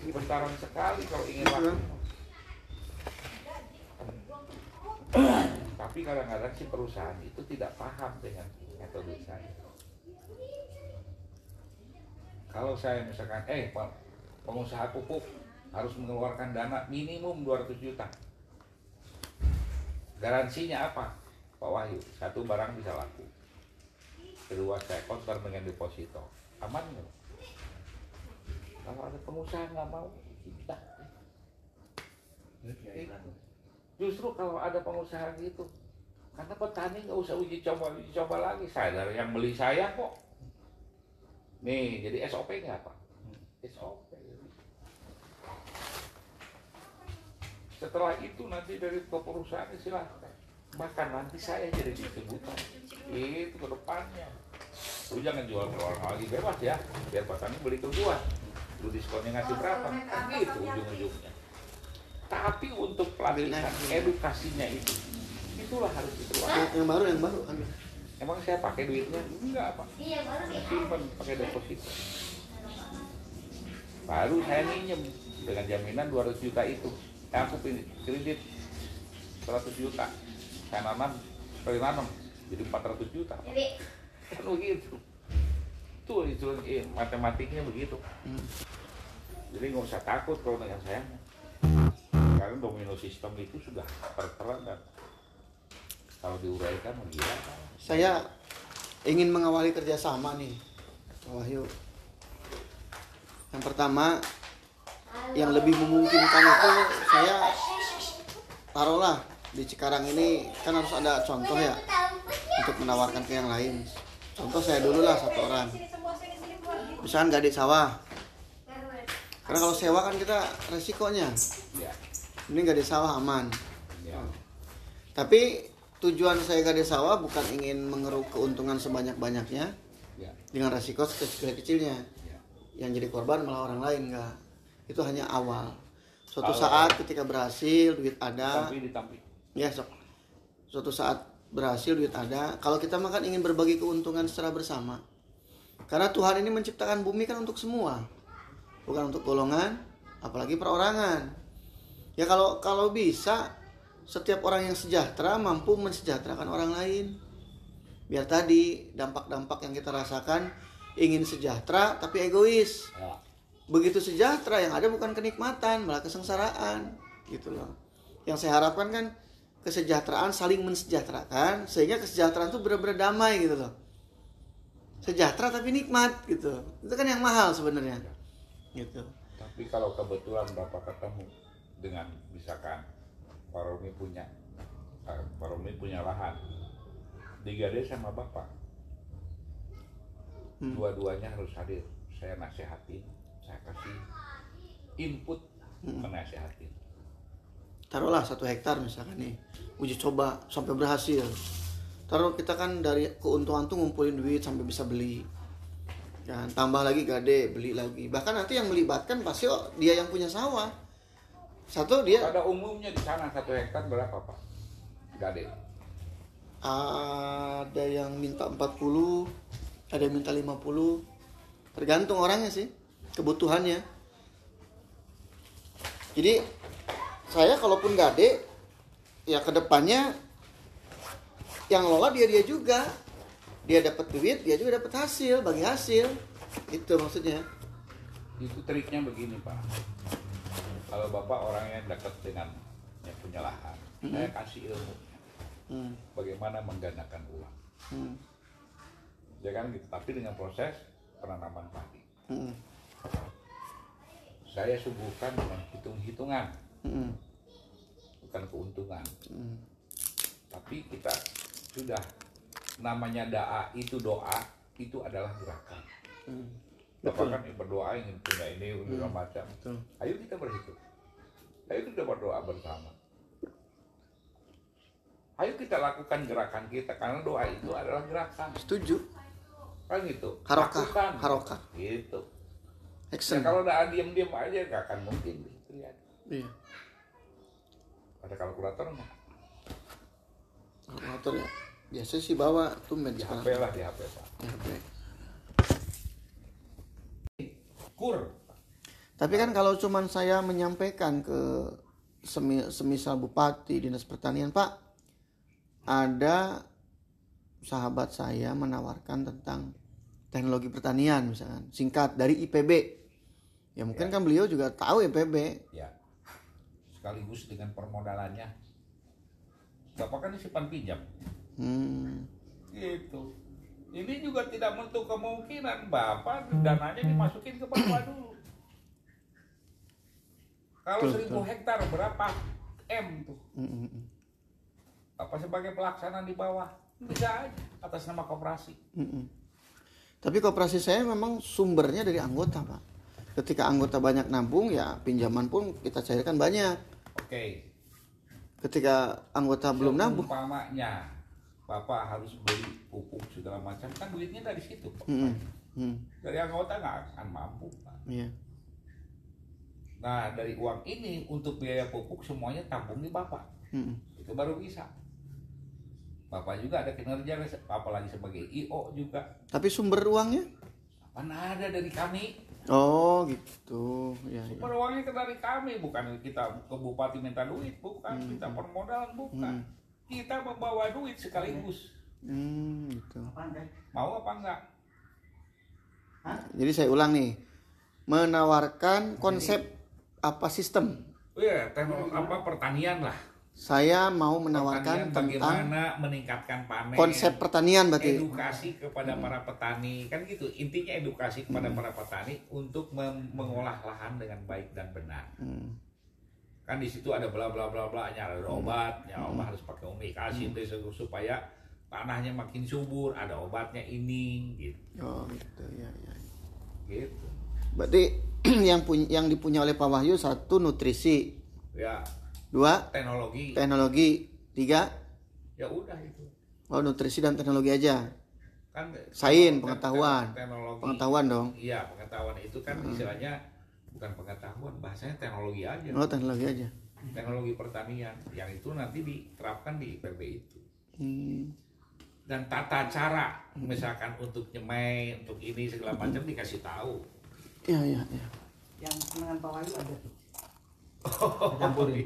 Ini bertarung sekali kalau ingin laku. Tapi kadang-kadang si perusahaan itu tidak paham dengan metode saya. Kalau saya misalkan, eh pengusaha pupuk harus mengeluarkan dana minimum dua ratus juta. Garansinya apa, Pak Wahyu? Satu, barang bisa laku. Kedua, saya konter dengan deposito. Aman nggak? Kalau ada pengusaha nggak mau, kita justru kalau ada pengusaha gitu, karena petani nggak usah uji coba uji coba lagi, saya yang beli saya kok. Nih jadi S O P nggak Pak? S O P. Setelah itu nanti dari perusahaan silahkan, bahkan nanti saya jadi distributor. Itu ke depannya. Lu jangan jual ke orang lagi, bebas ya, biar petani beli ke gua. Lu diskonnya ngasih berapa, gitu ujung-ujungnya. Tapi untuk pelatihan edukasinya itu, itulah harus dikeluarkan. Yang baru, yang baru ambil. Emang saya pakai duitnya? Enggak, Pak. Iya, baru simpan pakai deposito. Baru saya minjem dengan jaminan dua ratus juta itu. Eh, aku kredit seratus juta. Saya nanam, saya nanam jadi empat ratus juta. Pak. Kan begitu. Tuh itu eh, matematiknya begitu. Hmm. Jadi nggak usah takut kalau dengan saya. Karena domino sistem itu sudah tertera dan kalau diuraikan mengira. Saya ingin mengawali kerjasama nih, Pak Wahyu. Yang pertama, yang lebih memungkinkan itu saya taruhlah di Cikarang ini kan harus ada contoh ya untuk menawarkan ke yang lain. Contoh saya dulu lah satu orang, misalkan gadis sawah. Karena kalau sewa kan kita resikonya. Ini gadis sawah aman. Tapi tujuan saya gadis sawah bukan ingin mengeruk keuntungan sebanyak-banyaknya ya, dengan resiko sekecil-kecilnya ya. Yang jadi korban malah orang lain, enggak. Itu hanya awal. Suatu Kalau saat ketika berhasil, duit ada ditampi, ditampi. Ya, sok. Suatu saat berhasil, duit ada. Kalau kita makan ingin berbagi keuntungan secara bersama. Karena Tuhan ini menciptakan bumi kan untuk semua, bukan untuk golongan, apalagi perorangan. Ya kalau kalau bisa setiap orang yang sejahtera mampu mensejahterakan orang lain. Biar tadi dampak-dampak yang kita rasakan, ingin sejahtera tapi egois. Begitu sejahtera yang ada bukan kenikmatan, malah kesengsaraan, gitu loh. Yang saya harapkan kan kesejahteraan saling mensejahterakan sehingga kesejahteraan itu benar-benar damai gitu loh. Sejahtera tapi nikmat gitu. Itu kan yang mahal sebenarnya. Gitu. Tapi kalau kebetulan Bapak ketemu dengan misalkan Pak Romy punya, Pak Romy punya lahan digade sama Bapak. Hmm. Dua-duanya harus hadir. Saya nasihatin, saya kasih input, hmm. menasihatin. Taruhlah satu hektar misalkan nih, uji coba sampai berhasil. Taruh kita kan dari keuntungan tuh ngumpulin duit sampai bisa beli. Dan tambah lagi gade, beli lagi. Bahkan nanti yang melibatkan pasti oh, dia yang punya sawah. Satu dia pada umumnya di sana satu hektar berapa Pak? Gade. Ada yang minta empat puluh, ada yang minta lima puluh. Tergantung orangnya sih, kebutuhannya. Jadi saya kalaupun gade ya kedepannya yang lola dia-dia juga. Dia dapat duit, dia juga dapat hasil, bagi hasil. Itu maksudnya. Itu triknya begini Pak. Kalau Bapak orangnya dekat dengan yang punya lahan, mm-hmm. saya kasih ilmu, mm. bagaimana menggandakan uang. Mm. Ya kan gitu, tapi dengan proses penanaman padi. Mm. Saya subuhkan dengan hitung-hitungan, mm. bukan keuntungan. Mm. Tapi kita sudah, namanya doa itu doa, itu adalah gerakan. Mm. Bapak kan berdoa ingin punya ini, punya hmm. macam. Betul. Ayo kita berhitung. Ayo kita berdoa bersama. Ayo kita lakukan gerakan kita karena doa itu adalah gerakan. Setuju. Kan gitu. Harokah. Lakukan. Harokah. Gitu. Ya, kalau doa diam-diam aja nggak akan mungkin. Lihat. Iya. Ada kalkulator nggak? Kalkulator ya. Biasa sih bawa tuh di H P lah, di H P Pak. Di H P. Kur. Tapi kan kalau cuman saya menyampaikan ke semisal bupati, dinas pertanian, Pak, ada sahabat saya menawarkan tentang teknologi pertanian misalkan, singkat dari I P B. Ya mungkin ya, kan beliau juga tahu I P B. Ya. Sekaligus dengan permodalannya. Bapak kan simpan pinjam. Hmm. Gitu. Ini juga tidak menutup kemungkinan Bapak dananya dimasukin ke Bapak dulu. Kalau seribu hektar berapa M tuh? Apa sebagai pelaksanaan di bawah bisa aja atas nama koperasi. Mm-mm. Tapi koperasi saya memang sumbernya dari anggota Pak. Ketika anggota banyak nabung ya pinjaman pun kita cairkan banyak. Oke. Okay. Ketika anggota belum nabung. Umpamanya Bapak harus beli pupuk segala macam, kan duitnya dari situ Pak. Mm-hmm. Mm-hmm. Dari anggota nggak akan mampu Pak. Yeah. Nah dari uang ini untuk biaya pupuk semuanya tabung di Bapak. Mm-hmm. Itu baru bisa. Bapak juga ada kinerja, apalagi sebagai I O juga. Tapi sumber uangnya? Mana ada, dari kami. Oh gitu. Ya, sumber ya. Uangnya dari kami, bukan kita ke bupati minta duit, bukan hmm. minta permodalan, bukan. Hmm. Kita membawa duit sekaligus. Hmm, gitu. Mau apa enggak? Hah? Jadi saya ulang nih, menawarkan konsep hmm. apa sistem? Oh ya, teknologi apa pertanian lah. Saya mau menawarkan pertanian, tentang bagaimana meningkatkan panen, konsep pertanian berarti. Edukasi kepada hmm. para petani, kan gitu. Intinya edukasi kepada hmm. para petani untuk mengolah lahan dengan baik dan benar. Hmm. Kan di situ ada bla bla bla bla, ada obat, hmm. ya obat hmm. harus pakai umikasi hmm. supaya tanahnya makin subur, ada obatnya ini gitu. Oh, gitu ya ya. Gitu. Berarti yang punya, yang dipunya oleh Pak Wahyu satu nutrisi. Ya. Dua, teknologi. Teknologi. Tiga, ya udah itu. Oh, nutrisi dan teknologi aja. Kan sains, pengetahuan. Teknologi. Pengetahuan dong. Iya, pengetahuan itu kan hmm. istilahnya bukan pengetahuan, bahasanya teknologi aja. Oh, teknologi aja. Teknologi pertanian yang itu nanti diterapkan di I P B itu. Hmm. Dan tata cara misalkan untuk nyemai, untuk ini segala macam hmm. dikasih tahu. Iya, iya, iya. Yang dengan Pak Wahyu ada tuh. Oh, campur ya.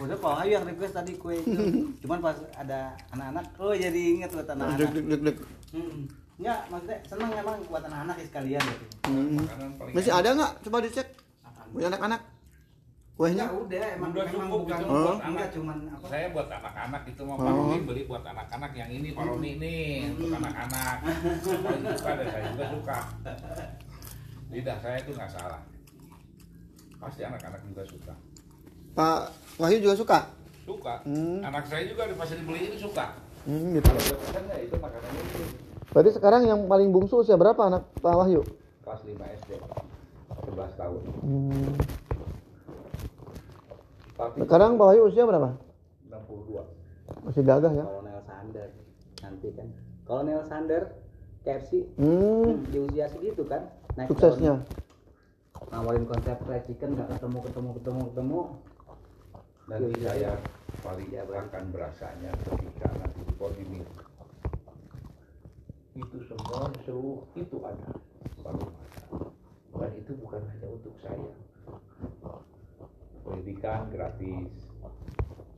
Udah Pak Ayu yang request tadi kue itu. Cuman pas ada anak-anak, oh jadi inget buat anak-anak. Dek dek dek. Heeh. Enggak, maksudnya senang emang buat anak-anak sekalian gitu. Hmm. Masih ada enggak? Coba dicek. Buat anak-anak. Kuenya udah emang udah cukup bukan gitu. Buat oh. anak cuman apa? Saya buat anak-anak itu mau Pak Romy oh. beli buat anak-anak yang ini Pak Romy ini hmm. untuk anak-anak. Suka dan saya juga suka. Lidah saya itu enggak salah. Pasti anak-anak juga suka. Pak Wahyu juga suka? Suka. Hmm. Anak saya juga pasti dibeliin suka. Hmm, gitu. Kalau itu makanannya itu. Berarti sekarang yang paling bungsu usia berapa anak Pak Wahyu? Kelas lima S D. sebelas tahun. Hmm. Tapi sekarang Pak Wahyu usia berapa? enam puluh dua. Masih gagah ya? Kolonel Sander. Nanti kan. Kolonel Sander K F C. Hmm. Di usia segitu kan. Naik suksesnya. Tahun. Nawarin konsep fried chicken nggak ketemu ketemu ketemu ketemu dan Yui, saya paling ya, akan berasanya ketika nanti impor ini itu semua seluruh itu ada baru dan itu bukan hanya untuk saya, pendidikan gratis,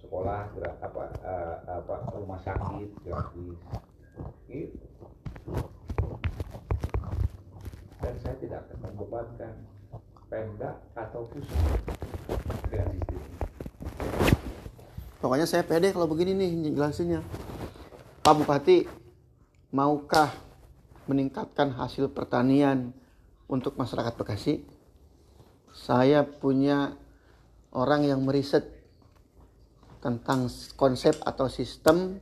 sekolah gratis, apa uh, apa rumah sakit gratis gitu. Dan saya tidak akan membebankan Pemda atau pusat dengan sistem. Pokoknya saya pede kalau begini nih jelasinnya. Pak Bupati, maukah meningkatkan hasil pertanian untuk masyarakat Bekasi? Saya punya orang yang meriset tentang konsep atau sistem.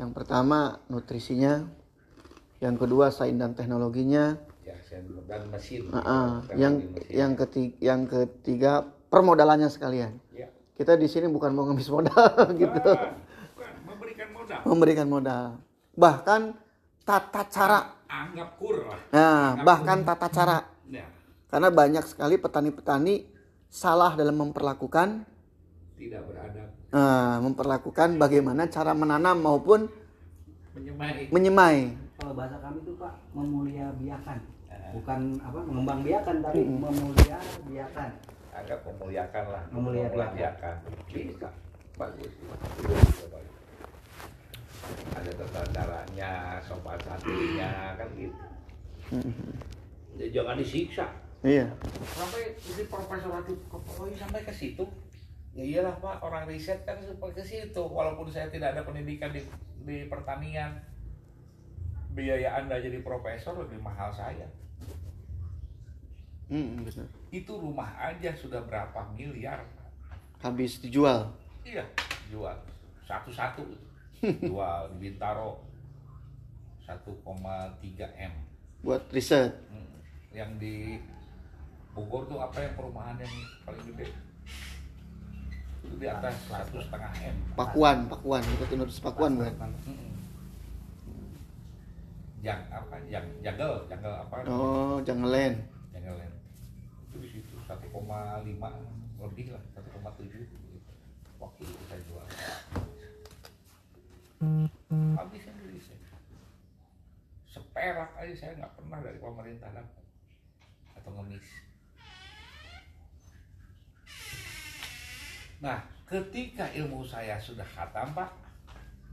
Yang pertama nutrisinya, yang kedua sains dan teknologinya. Ya, dan mesin. Uh-uh. Yang mesin. yang ketiga, yang ketiga permodalannya sekalian. Ya. Kita di sini bukan mau ngemis modal gitu. Bukan, bukan. Memberikan modal. Memberikan modal. Bahkan tata cara. Anggap kur lah. Nah, Anggap bahkan kur. Tata cara. Ya. Karena banyak sekali petani-petani salah dalam memperlakukan. Tidak beradab. Uh, memperlakukan bagaimana cara menanam maupun menyemai. Menyemai. Kalau bahasa kami itu Pak, memulia biakan. Bukan apa mengembang biakan, tapi mm-hmm. memulia biakan. Agak memuliakan lah. Memulia biakan. Bisa. Bagus. Ada tata caranya, sopan santunnya, kan gitu. Mm-hmm. Jangan disiksa. Iya. Sampai jadi Profesor Latif, oh, sampai ke situ. Ya iyalah Pak, orang riset kan sampai ke situ. Walaupun saya tidak ada pendidikan di, di pertanian, biaya Anda jadi profesor lebih mahal saya. Mm, betul. Itu rumah aja sudah berapa miliar habis dijual. Iya, jual satu-satu. Jual di Bintaro satu koma tiga M buat riset. Hmm. Yang di Bogor tuh apa yang perumahan yang paling gede? Itu di atas satu koma lima M. Pakuan, Pakuan, dekat Universitas Pakuan bukan? Yang apa? Yang janggal, janggal apa? Oh, Jungleland. Jungleland. Itu di situ satu koma lima lebih lah, satu koma tujuh. Waktu itu saya jual. Habis Indonesia. Seperak aja saya nggak pernah dari pemerintah dapat atau ngemis. Nah, ketika ilmu saya sudah khatam, Pak,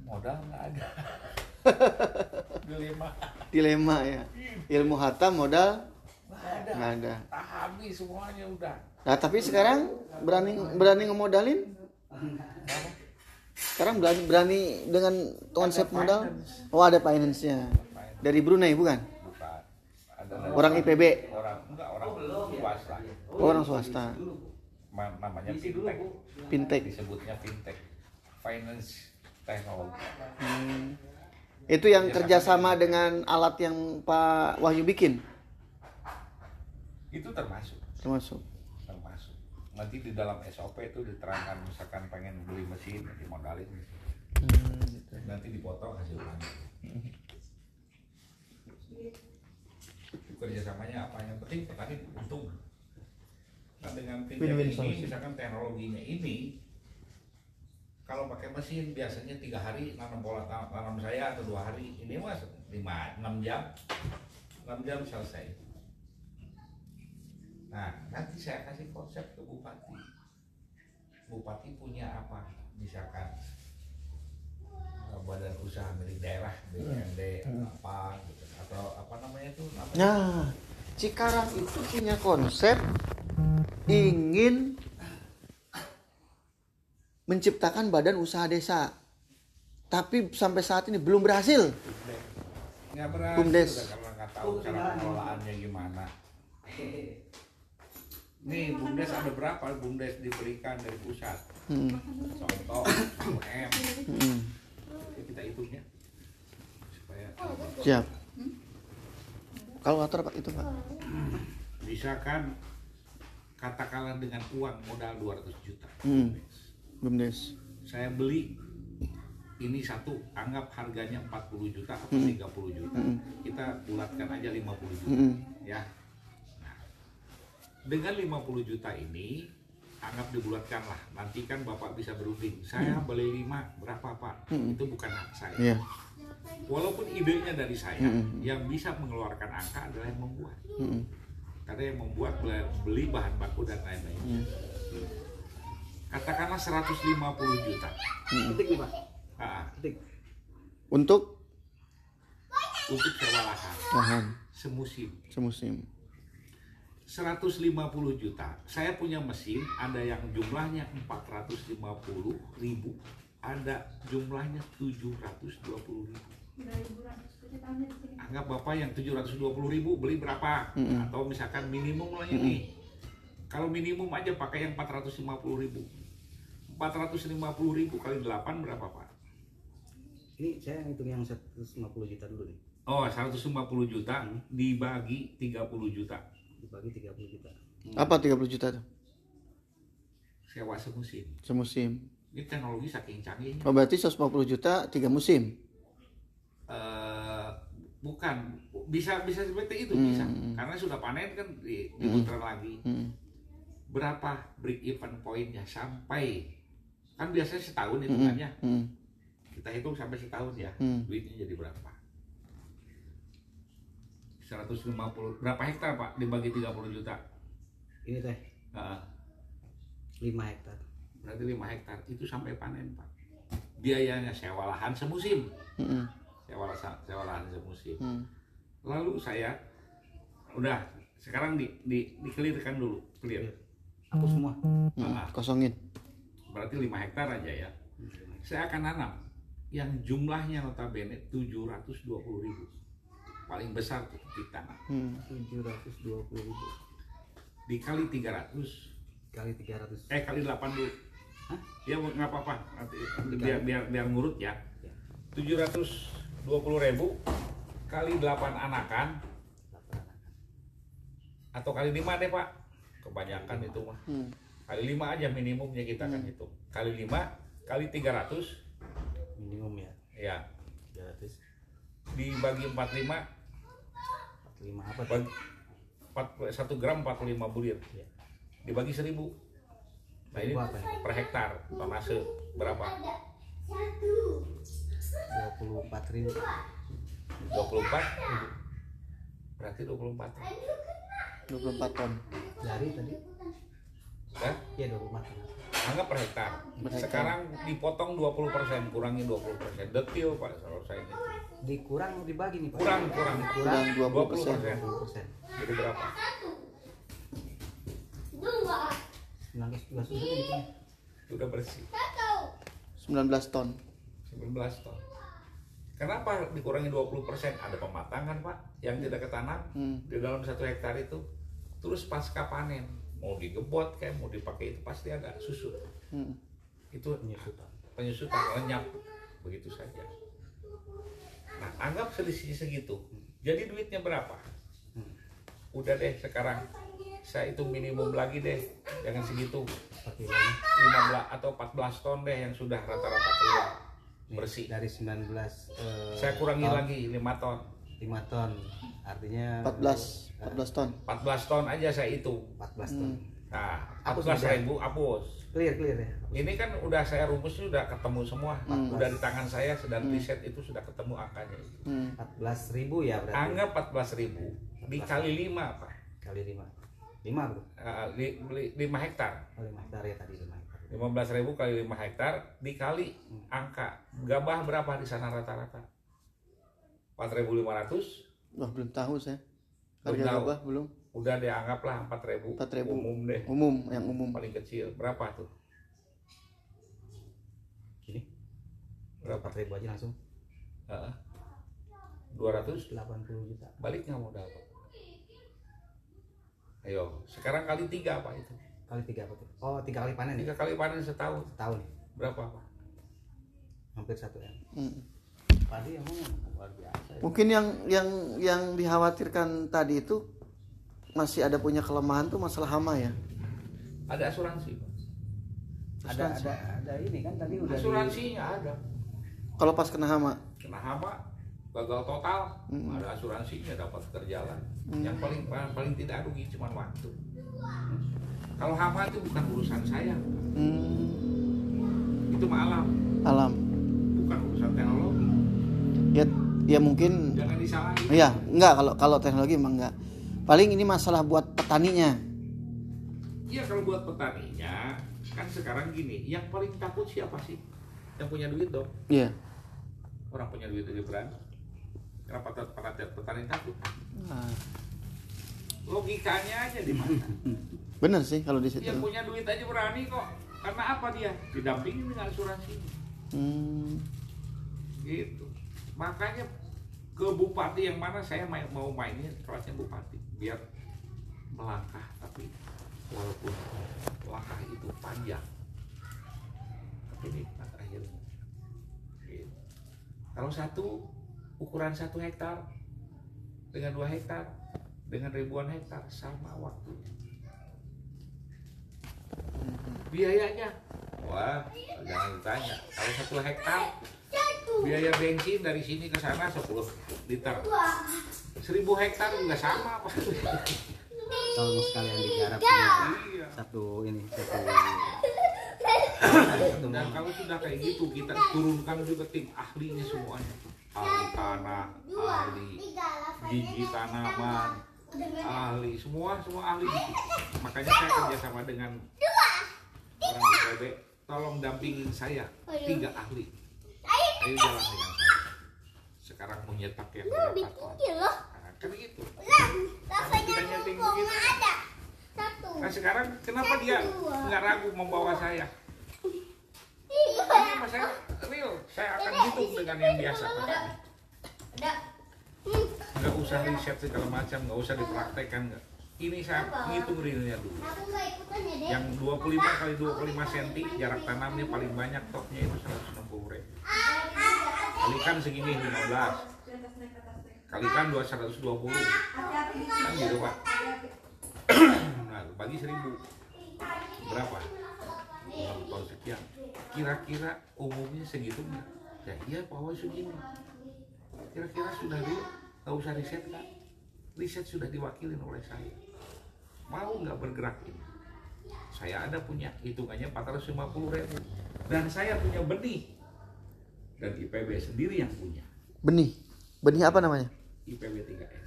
modal nggak ada. Dilema. Dilema ya. Ilmu khatam, modal nggak ada. ada. Habis semuanya udah. Nah, tapi sekarang berani berani ngemodalin? Sekarang berani, berani dengan konsep ada modal? Finance. Oh, ada finance-nya. Dari Brunei bukan? Bukan. Ada orang I P B. Orang enggak orang swasta. Oh, orang swasta. Ma- namanya fintech. Fintech disebutnya fintech. Finance technology. Hmm. Itu yang ya, kerjasama sama dengan alat yang Pak Wahyu bikin. Itu termasuk. Termasuk. Termasuk. Nanti di dalam S O P itu diterangkan, misalkan pengen beli mesin, dimodalin. Hmm, gitu. Nanti dipotong hasilnya. Kerjasamanya apa yang penting petani untung. Nah, dengan pinjam ini, misalkan teknologinya ini, kalau pakai mesin biasanya tiga hari nanam bola tanam saya atau dua hari, ini mas lima enam jam, enam jam selesai. Nah, nanti saya kasih konsep ke bupati. Bupati punya apa? Misalkan badan usaha milik daerah, B U M D apa gitu, atau apa namanya itu? Namanya? Nah, Cikarang itu punya konsep ingin menciptakan badan usaha desa, tapi sampai saat ini belum berhasil. Nggak berhasil. Bumdes. Karena nggak tahu cara pengelolaannya gimana. Nih Bumdes ada berapa? Bumdes diberikan dari pusat. Hmm. Contoh U M. Hmm. Kita hitungnya. Supaya. Siap. Hmm? Kalau atur Pak itu Pak. Hmm. Misalkan katakanlah dengan uang modal dua ratus juta. Hmm. Bumdes. Saya beli ini satu, anggap harganya empat puluh juta atau hmm. tiga puluh juta. Hmm. Kita bulatkan aja lima puluh juta, hmm. ya. Nah, dengan lima puluh juta ini anggap dibulatkan lah. Nanti kan Bapak bisa berunding. Saya hmm. beli lima, berapa Pak? Hmm. Itu bukan hak saya. Yeah. Walaupun idenya dari saya, hmm. yang bisa mengeluarkan angka adalah yang membuat. Hmm. Karena yang membuat beli bahan baku dan lain-lain. Hmm. Katakanlah seratus lima puluh juta. Ketik nih Pak. Ketik. Untuk untuk sewa lahan. Lahan. Semusim. Semusim. seratus lima puluh juta. Saya punya mesin, ada yang jumlahnya empat ratus lima puluh ribu, ada jumlahnya tujuh ratus dua puluh ribu. Anggap Bapak yang tujuh ratus dua puluh ribu beli berapa? Mm-hmm. Atau misalkan minimum lah ini. Mm-hmm. Kalau minimum aja pakai yang empat ratus lima puluh ribu. empat ratus lima puluh ribu kali delapan berapa Pak? Ini saya hitung yang seratus lima puluh juta dulu nih. Oh, seratus lima puluh juta hmm. dibagi tiga puluh juta. Dibagi tiga puluh juta. Hmm. Apa tiga puluh juta itu? Sewa semusim. Semusim. Ini teknologi saking canggihnya. Oh, berarti seratus lima puluh juta tiga musim. Uh, bukan, bisa bisa seperti itu, hmm. bisa. Karena sudah panen kan di diputar hmm. lagi. Hmm. Berapa break even pointnya sampai, kan biasanya setahun hitungannya. Hmm. Hmm. Kita hitung sampai setahun ya. Hmm. Duitnya jadi berapa? seratus lima puluh berapa hektar Pak dibagi tiga puluh juta? Ini teh. Heeh. lima hektar. Berarti lima hektar itu sampai panen, Pak. Biayanya sewa lahan semusim. Mm-hmm. Sewa, sewa lahan semusim. Mm. Lalu saya udah sekarang di di dikelirkan dulu, clear. Aku semua. Mm. Kosongin. Berarti lima hektar aja ya. Mm. Saya akan nanam yang jumlahnya notabene tujuh ratus dua puluh ribu. Paling besar tuh titik tanah. Hmm. tujuh ratus dua puluh ribu. Dikali tiga ratus. Kali tiga ratus. Eh kali delapan dulu. Hah? Ya nggak apa-apa. Nanti biar, biar biar ngurut ya. Ya. tujuh ratus dua puluh ribu kali delapan anakan. Atau kali lima deh Pak. Kebanyakan lima. Itu mah. Hmm. Kali lima aja minimumnya kita hmm. kan hitung. Kali lima kali tiga ratus minimum ya. Ya. tiga ratus dibagi empat puluh lima. Lima apa? Satu gram empat puluh lima bulir. Ya. Dibagi seribu. Nah ini per hektar, tonase berapa? dua puluh empat ribu. dua puluh empat? Berarti dua puluh empat. dua puluh empat ton. Dari tadi? Hah? Ya dua puluh empat ton. Anggap per hektar. Sekarang dipotong dua puluh persen, kurangi dua puluh persen. Detil Pak kalau saya ini. Dikurang dibagi nih Pak. Kurang, kurang, kurang dua puluh persen. Jadi berapa? sembilan belas udah bersih. sembilan belas ton. sembilan belas ton. Kenapa dikurangi dua puluh persen? Ada pematangan Pak yang tidak ketanam hmm. di dalam satu hektar itu. Terus pasca panen mau digebot kayak mau dipakai itu pasti agak susut. Hmm. Itu penyusutan. Penyusutan lenyap begitu saja. Nah, anggap selisihnya segitu. Jadi duitnya berapa? Hmm. Udah deh sekarang. Saya hitung minimum lagi deh, jangan segitu, lima belas atau empat belas ton deh yang sudah rata-rata keluar bersih dari sembilan belas. Eh, saya kurangi ton. Lagi lima ton. lima ton artinya empat belas empat belas ton. empat belas ton aja saya hitung. empat belas ton. Hmm. Nah, empat belas ribu hapus. Clear clear ya. Ini kan udah saya rumus sudah ketemu semua. Hmm. Udah di tangan saya sedang hmm. riset itu sudah ketemu angkanya. Hmm. empat belas ribu ya berarti. Anggap empat belas ribu dikali lima Pak. Kali lima. lima bro? Uh, li, li, lima hektar. Oh, lima hektar ya tadi lima hektar. lima belas ribu kali lima hektar dikali hmm. angka gabah berapa di sana rata-rata? empat ribu lima ratus. Wah, belum tahu saya. Harga gabah belum. Udah dianggaplah empat ribu. empat ribu umum deh. Umum, yang umum paling kecil. Berapa tuh? Ini. Berapa empat ribu aja langsung? Heeh. dua ratus delapan puluh juta. Baliknya modal. Ayo, sekarang kali tiga Pak itu. Kali tiga apa tuh? Oh, tiga kali panen. Tiga ya? Kali panen setahun. Setahun. Berapa Pak? Hampir satu M. Hmm. Padi yang luar biasa. Ya. Mungkin yang yang yang dikhawatirkan tadi itu masih ada punya kelemahan tuh masalah hama ya. Ada asuransi Pak. Ada asuransi. ada ada ini kan tadi udah. Asuransinya di... ada. Kalau pas kena hama. Kena hama. Gagal total, hmm. ada asuransinya dapat terjalan. Hmm. Yang paling paling tidak rugi cuma waktu. Hmm. Kalau hama itu bukan urusan saya, hmm. itu mah alam. Alam. Bukan urusan teknologi. Ya, ya mungkin. Jangan disalahin. Ya, enggak kalau kalau teknologi emang enggak. Paling ini masalah buat petaninya. Iya kalau buat petaninya, kan sekarang gini, yang paling takut siapa sih? Yang punya duit dong. Iya. Orang punya duit lebih berani. Kenapa rakyat petani takut? Nah. Logikanya aja di mana? Bener sih kalau di situ. Dia punya duit aja berani kok. Karena apa dia? Didampingi dengan asuransi. Hmm. Gitu. Makanya ke bupati yang mana saya mau mainin kelasnya bupati biar melangkah, tapi walaupun langkah itu panjang, tapi nikmat akhirnya. Gitu. Kalau satu ukuran satu hektar dengan dua hektar dengan ribuan hektar sama waktunya, biayanya wah jangan ditanya. Kalau satu hektar biaya bensin dari sini ke sana sepuluh liter, seribu hektar juga sama Pak. Kalau sekalian digarap iya. satu ini satu dan kalau sudah kayak gitu kita turunkan juga tim ahlinya semuanya. Ahli tanah, ahli gigi tanaman, ahli semua semua ahli. Makanya saya kerjasama dengan orang B P B. Tolong dampingin saya tiga ahli. Ayo jalan dengan saya. Sekarang menyetak yang berapa ton? Nah, kan gitu. Kita nyeting begitu. Nah sekarang kenapa dia nggak ragu membawa saya? Ini mas saya real, saya akan hitung dengan yang biasa petani. Nggak usah riset segala macam, nggak usah dipraktekkan. Nggak. Ini saya hitung realnya dulu. Yang dua puluh lima kali dua puluh lima sentimeter jarak tanamnya paling banyak topnya itu seratus enam puluh rem. Kalikan segini lima belas. Kalikan dua ratus dua puluh. Kan gitu Pak. Nah, bagi seribu berapa? Tahun sekian. Kira-kira umumnya segitu nggak? Ya iya Pak Wahyu segini. Kira-kira sudah dulu, nggak usah riset Kak. Riset sudah diwakilin oleh saya. Mau nggak bergerak ini? Saya ada punya hitungannya empat ratus lima puluh ribu. Dan saya punya benih dan I P B sendiri yang punya. Benih. Benih apa namanya? I P B tiga S.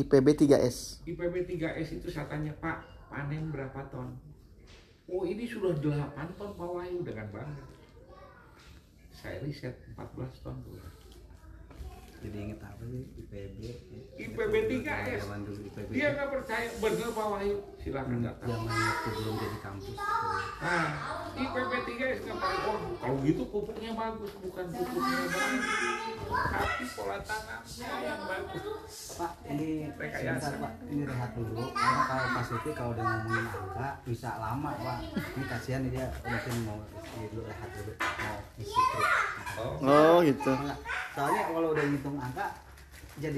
I P B tiga S. I P B tiga S itu saya tanya, Pak, panen berapa ton? Oh, ini sudah delapan ton Pak Wahyu, dengan bangga. Saya riset empat belas ton dulu. Jadi inget apa sih I P B? I P B tiga S. Dia nggak percaya, bener Pak Wahyu, silakan datang. Zaman waktu belum jadi kampus. Nah, I P B tiga S nggak pakai. Oh, kalau gitu pupuknya bagus, bukan pupuknya bagus, tapi pola tanamnya yang bagus. Pak, ini sebentar Pak, ini rehat dulu. Karena kalau Pak Supri kalau udah ngomongin angka bisa lama Pak. Ini kasihan dia mungkin mau ini dulu, rehat dulu, mau isi trip. Oh gitu. Soalnya kalau udah ngitung angka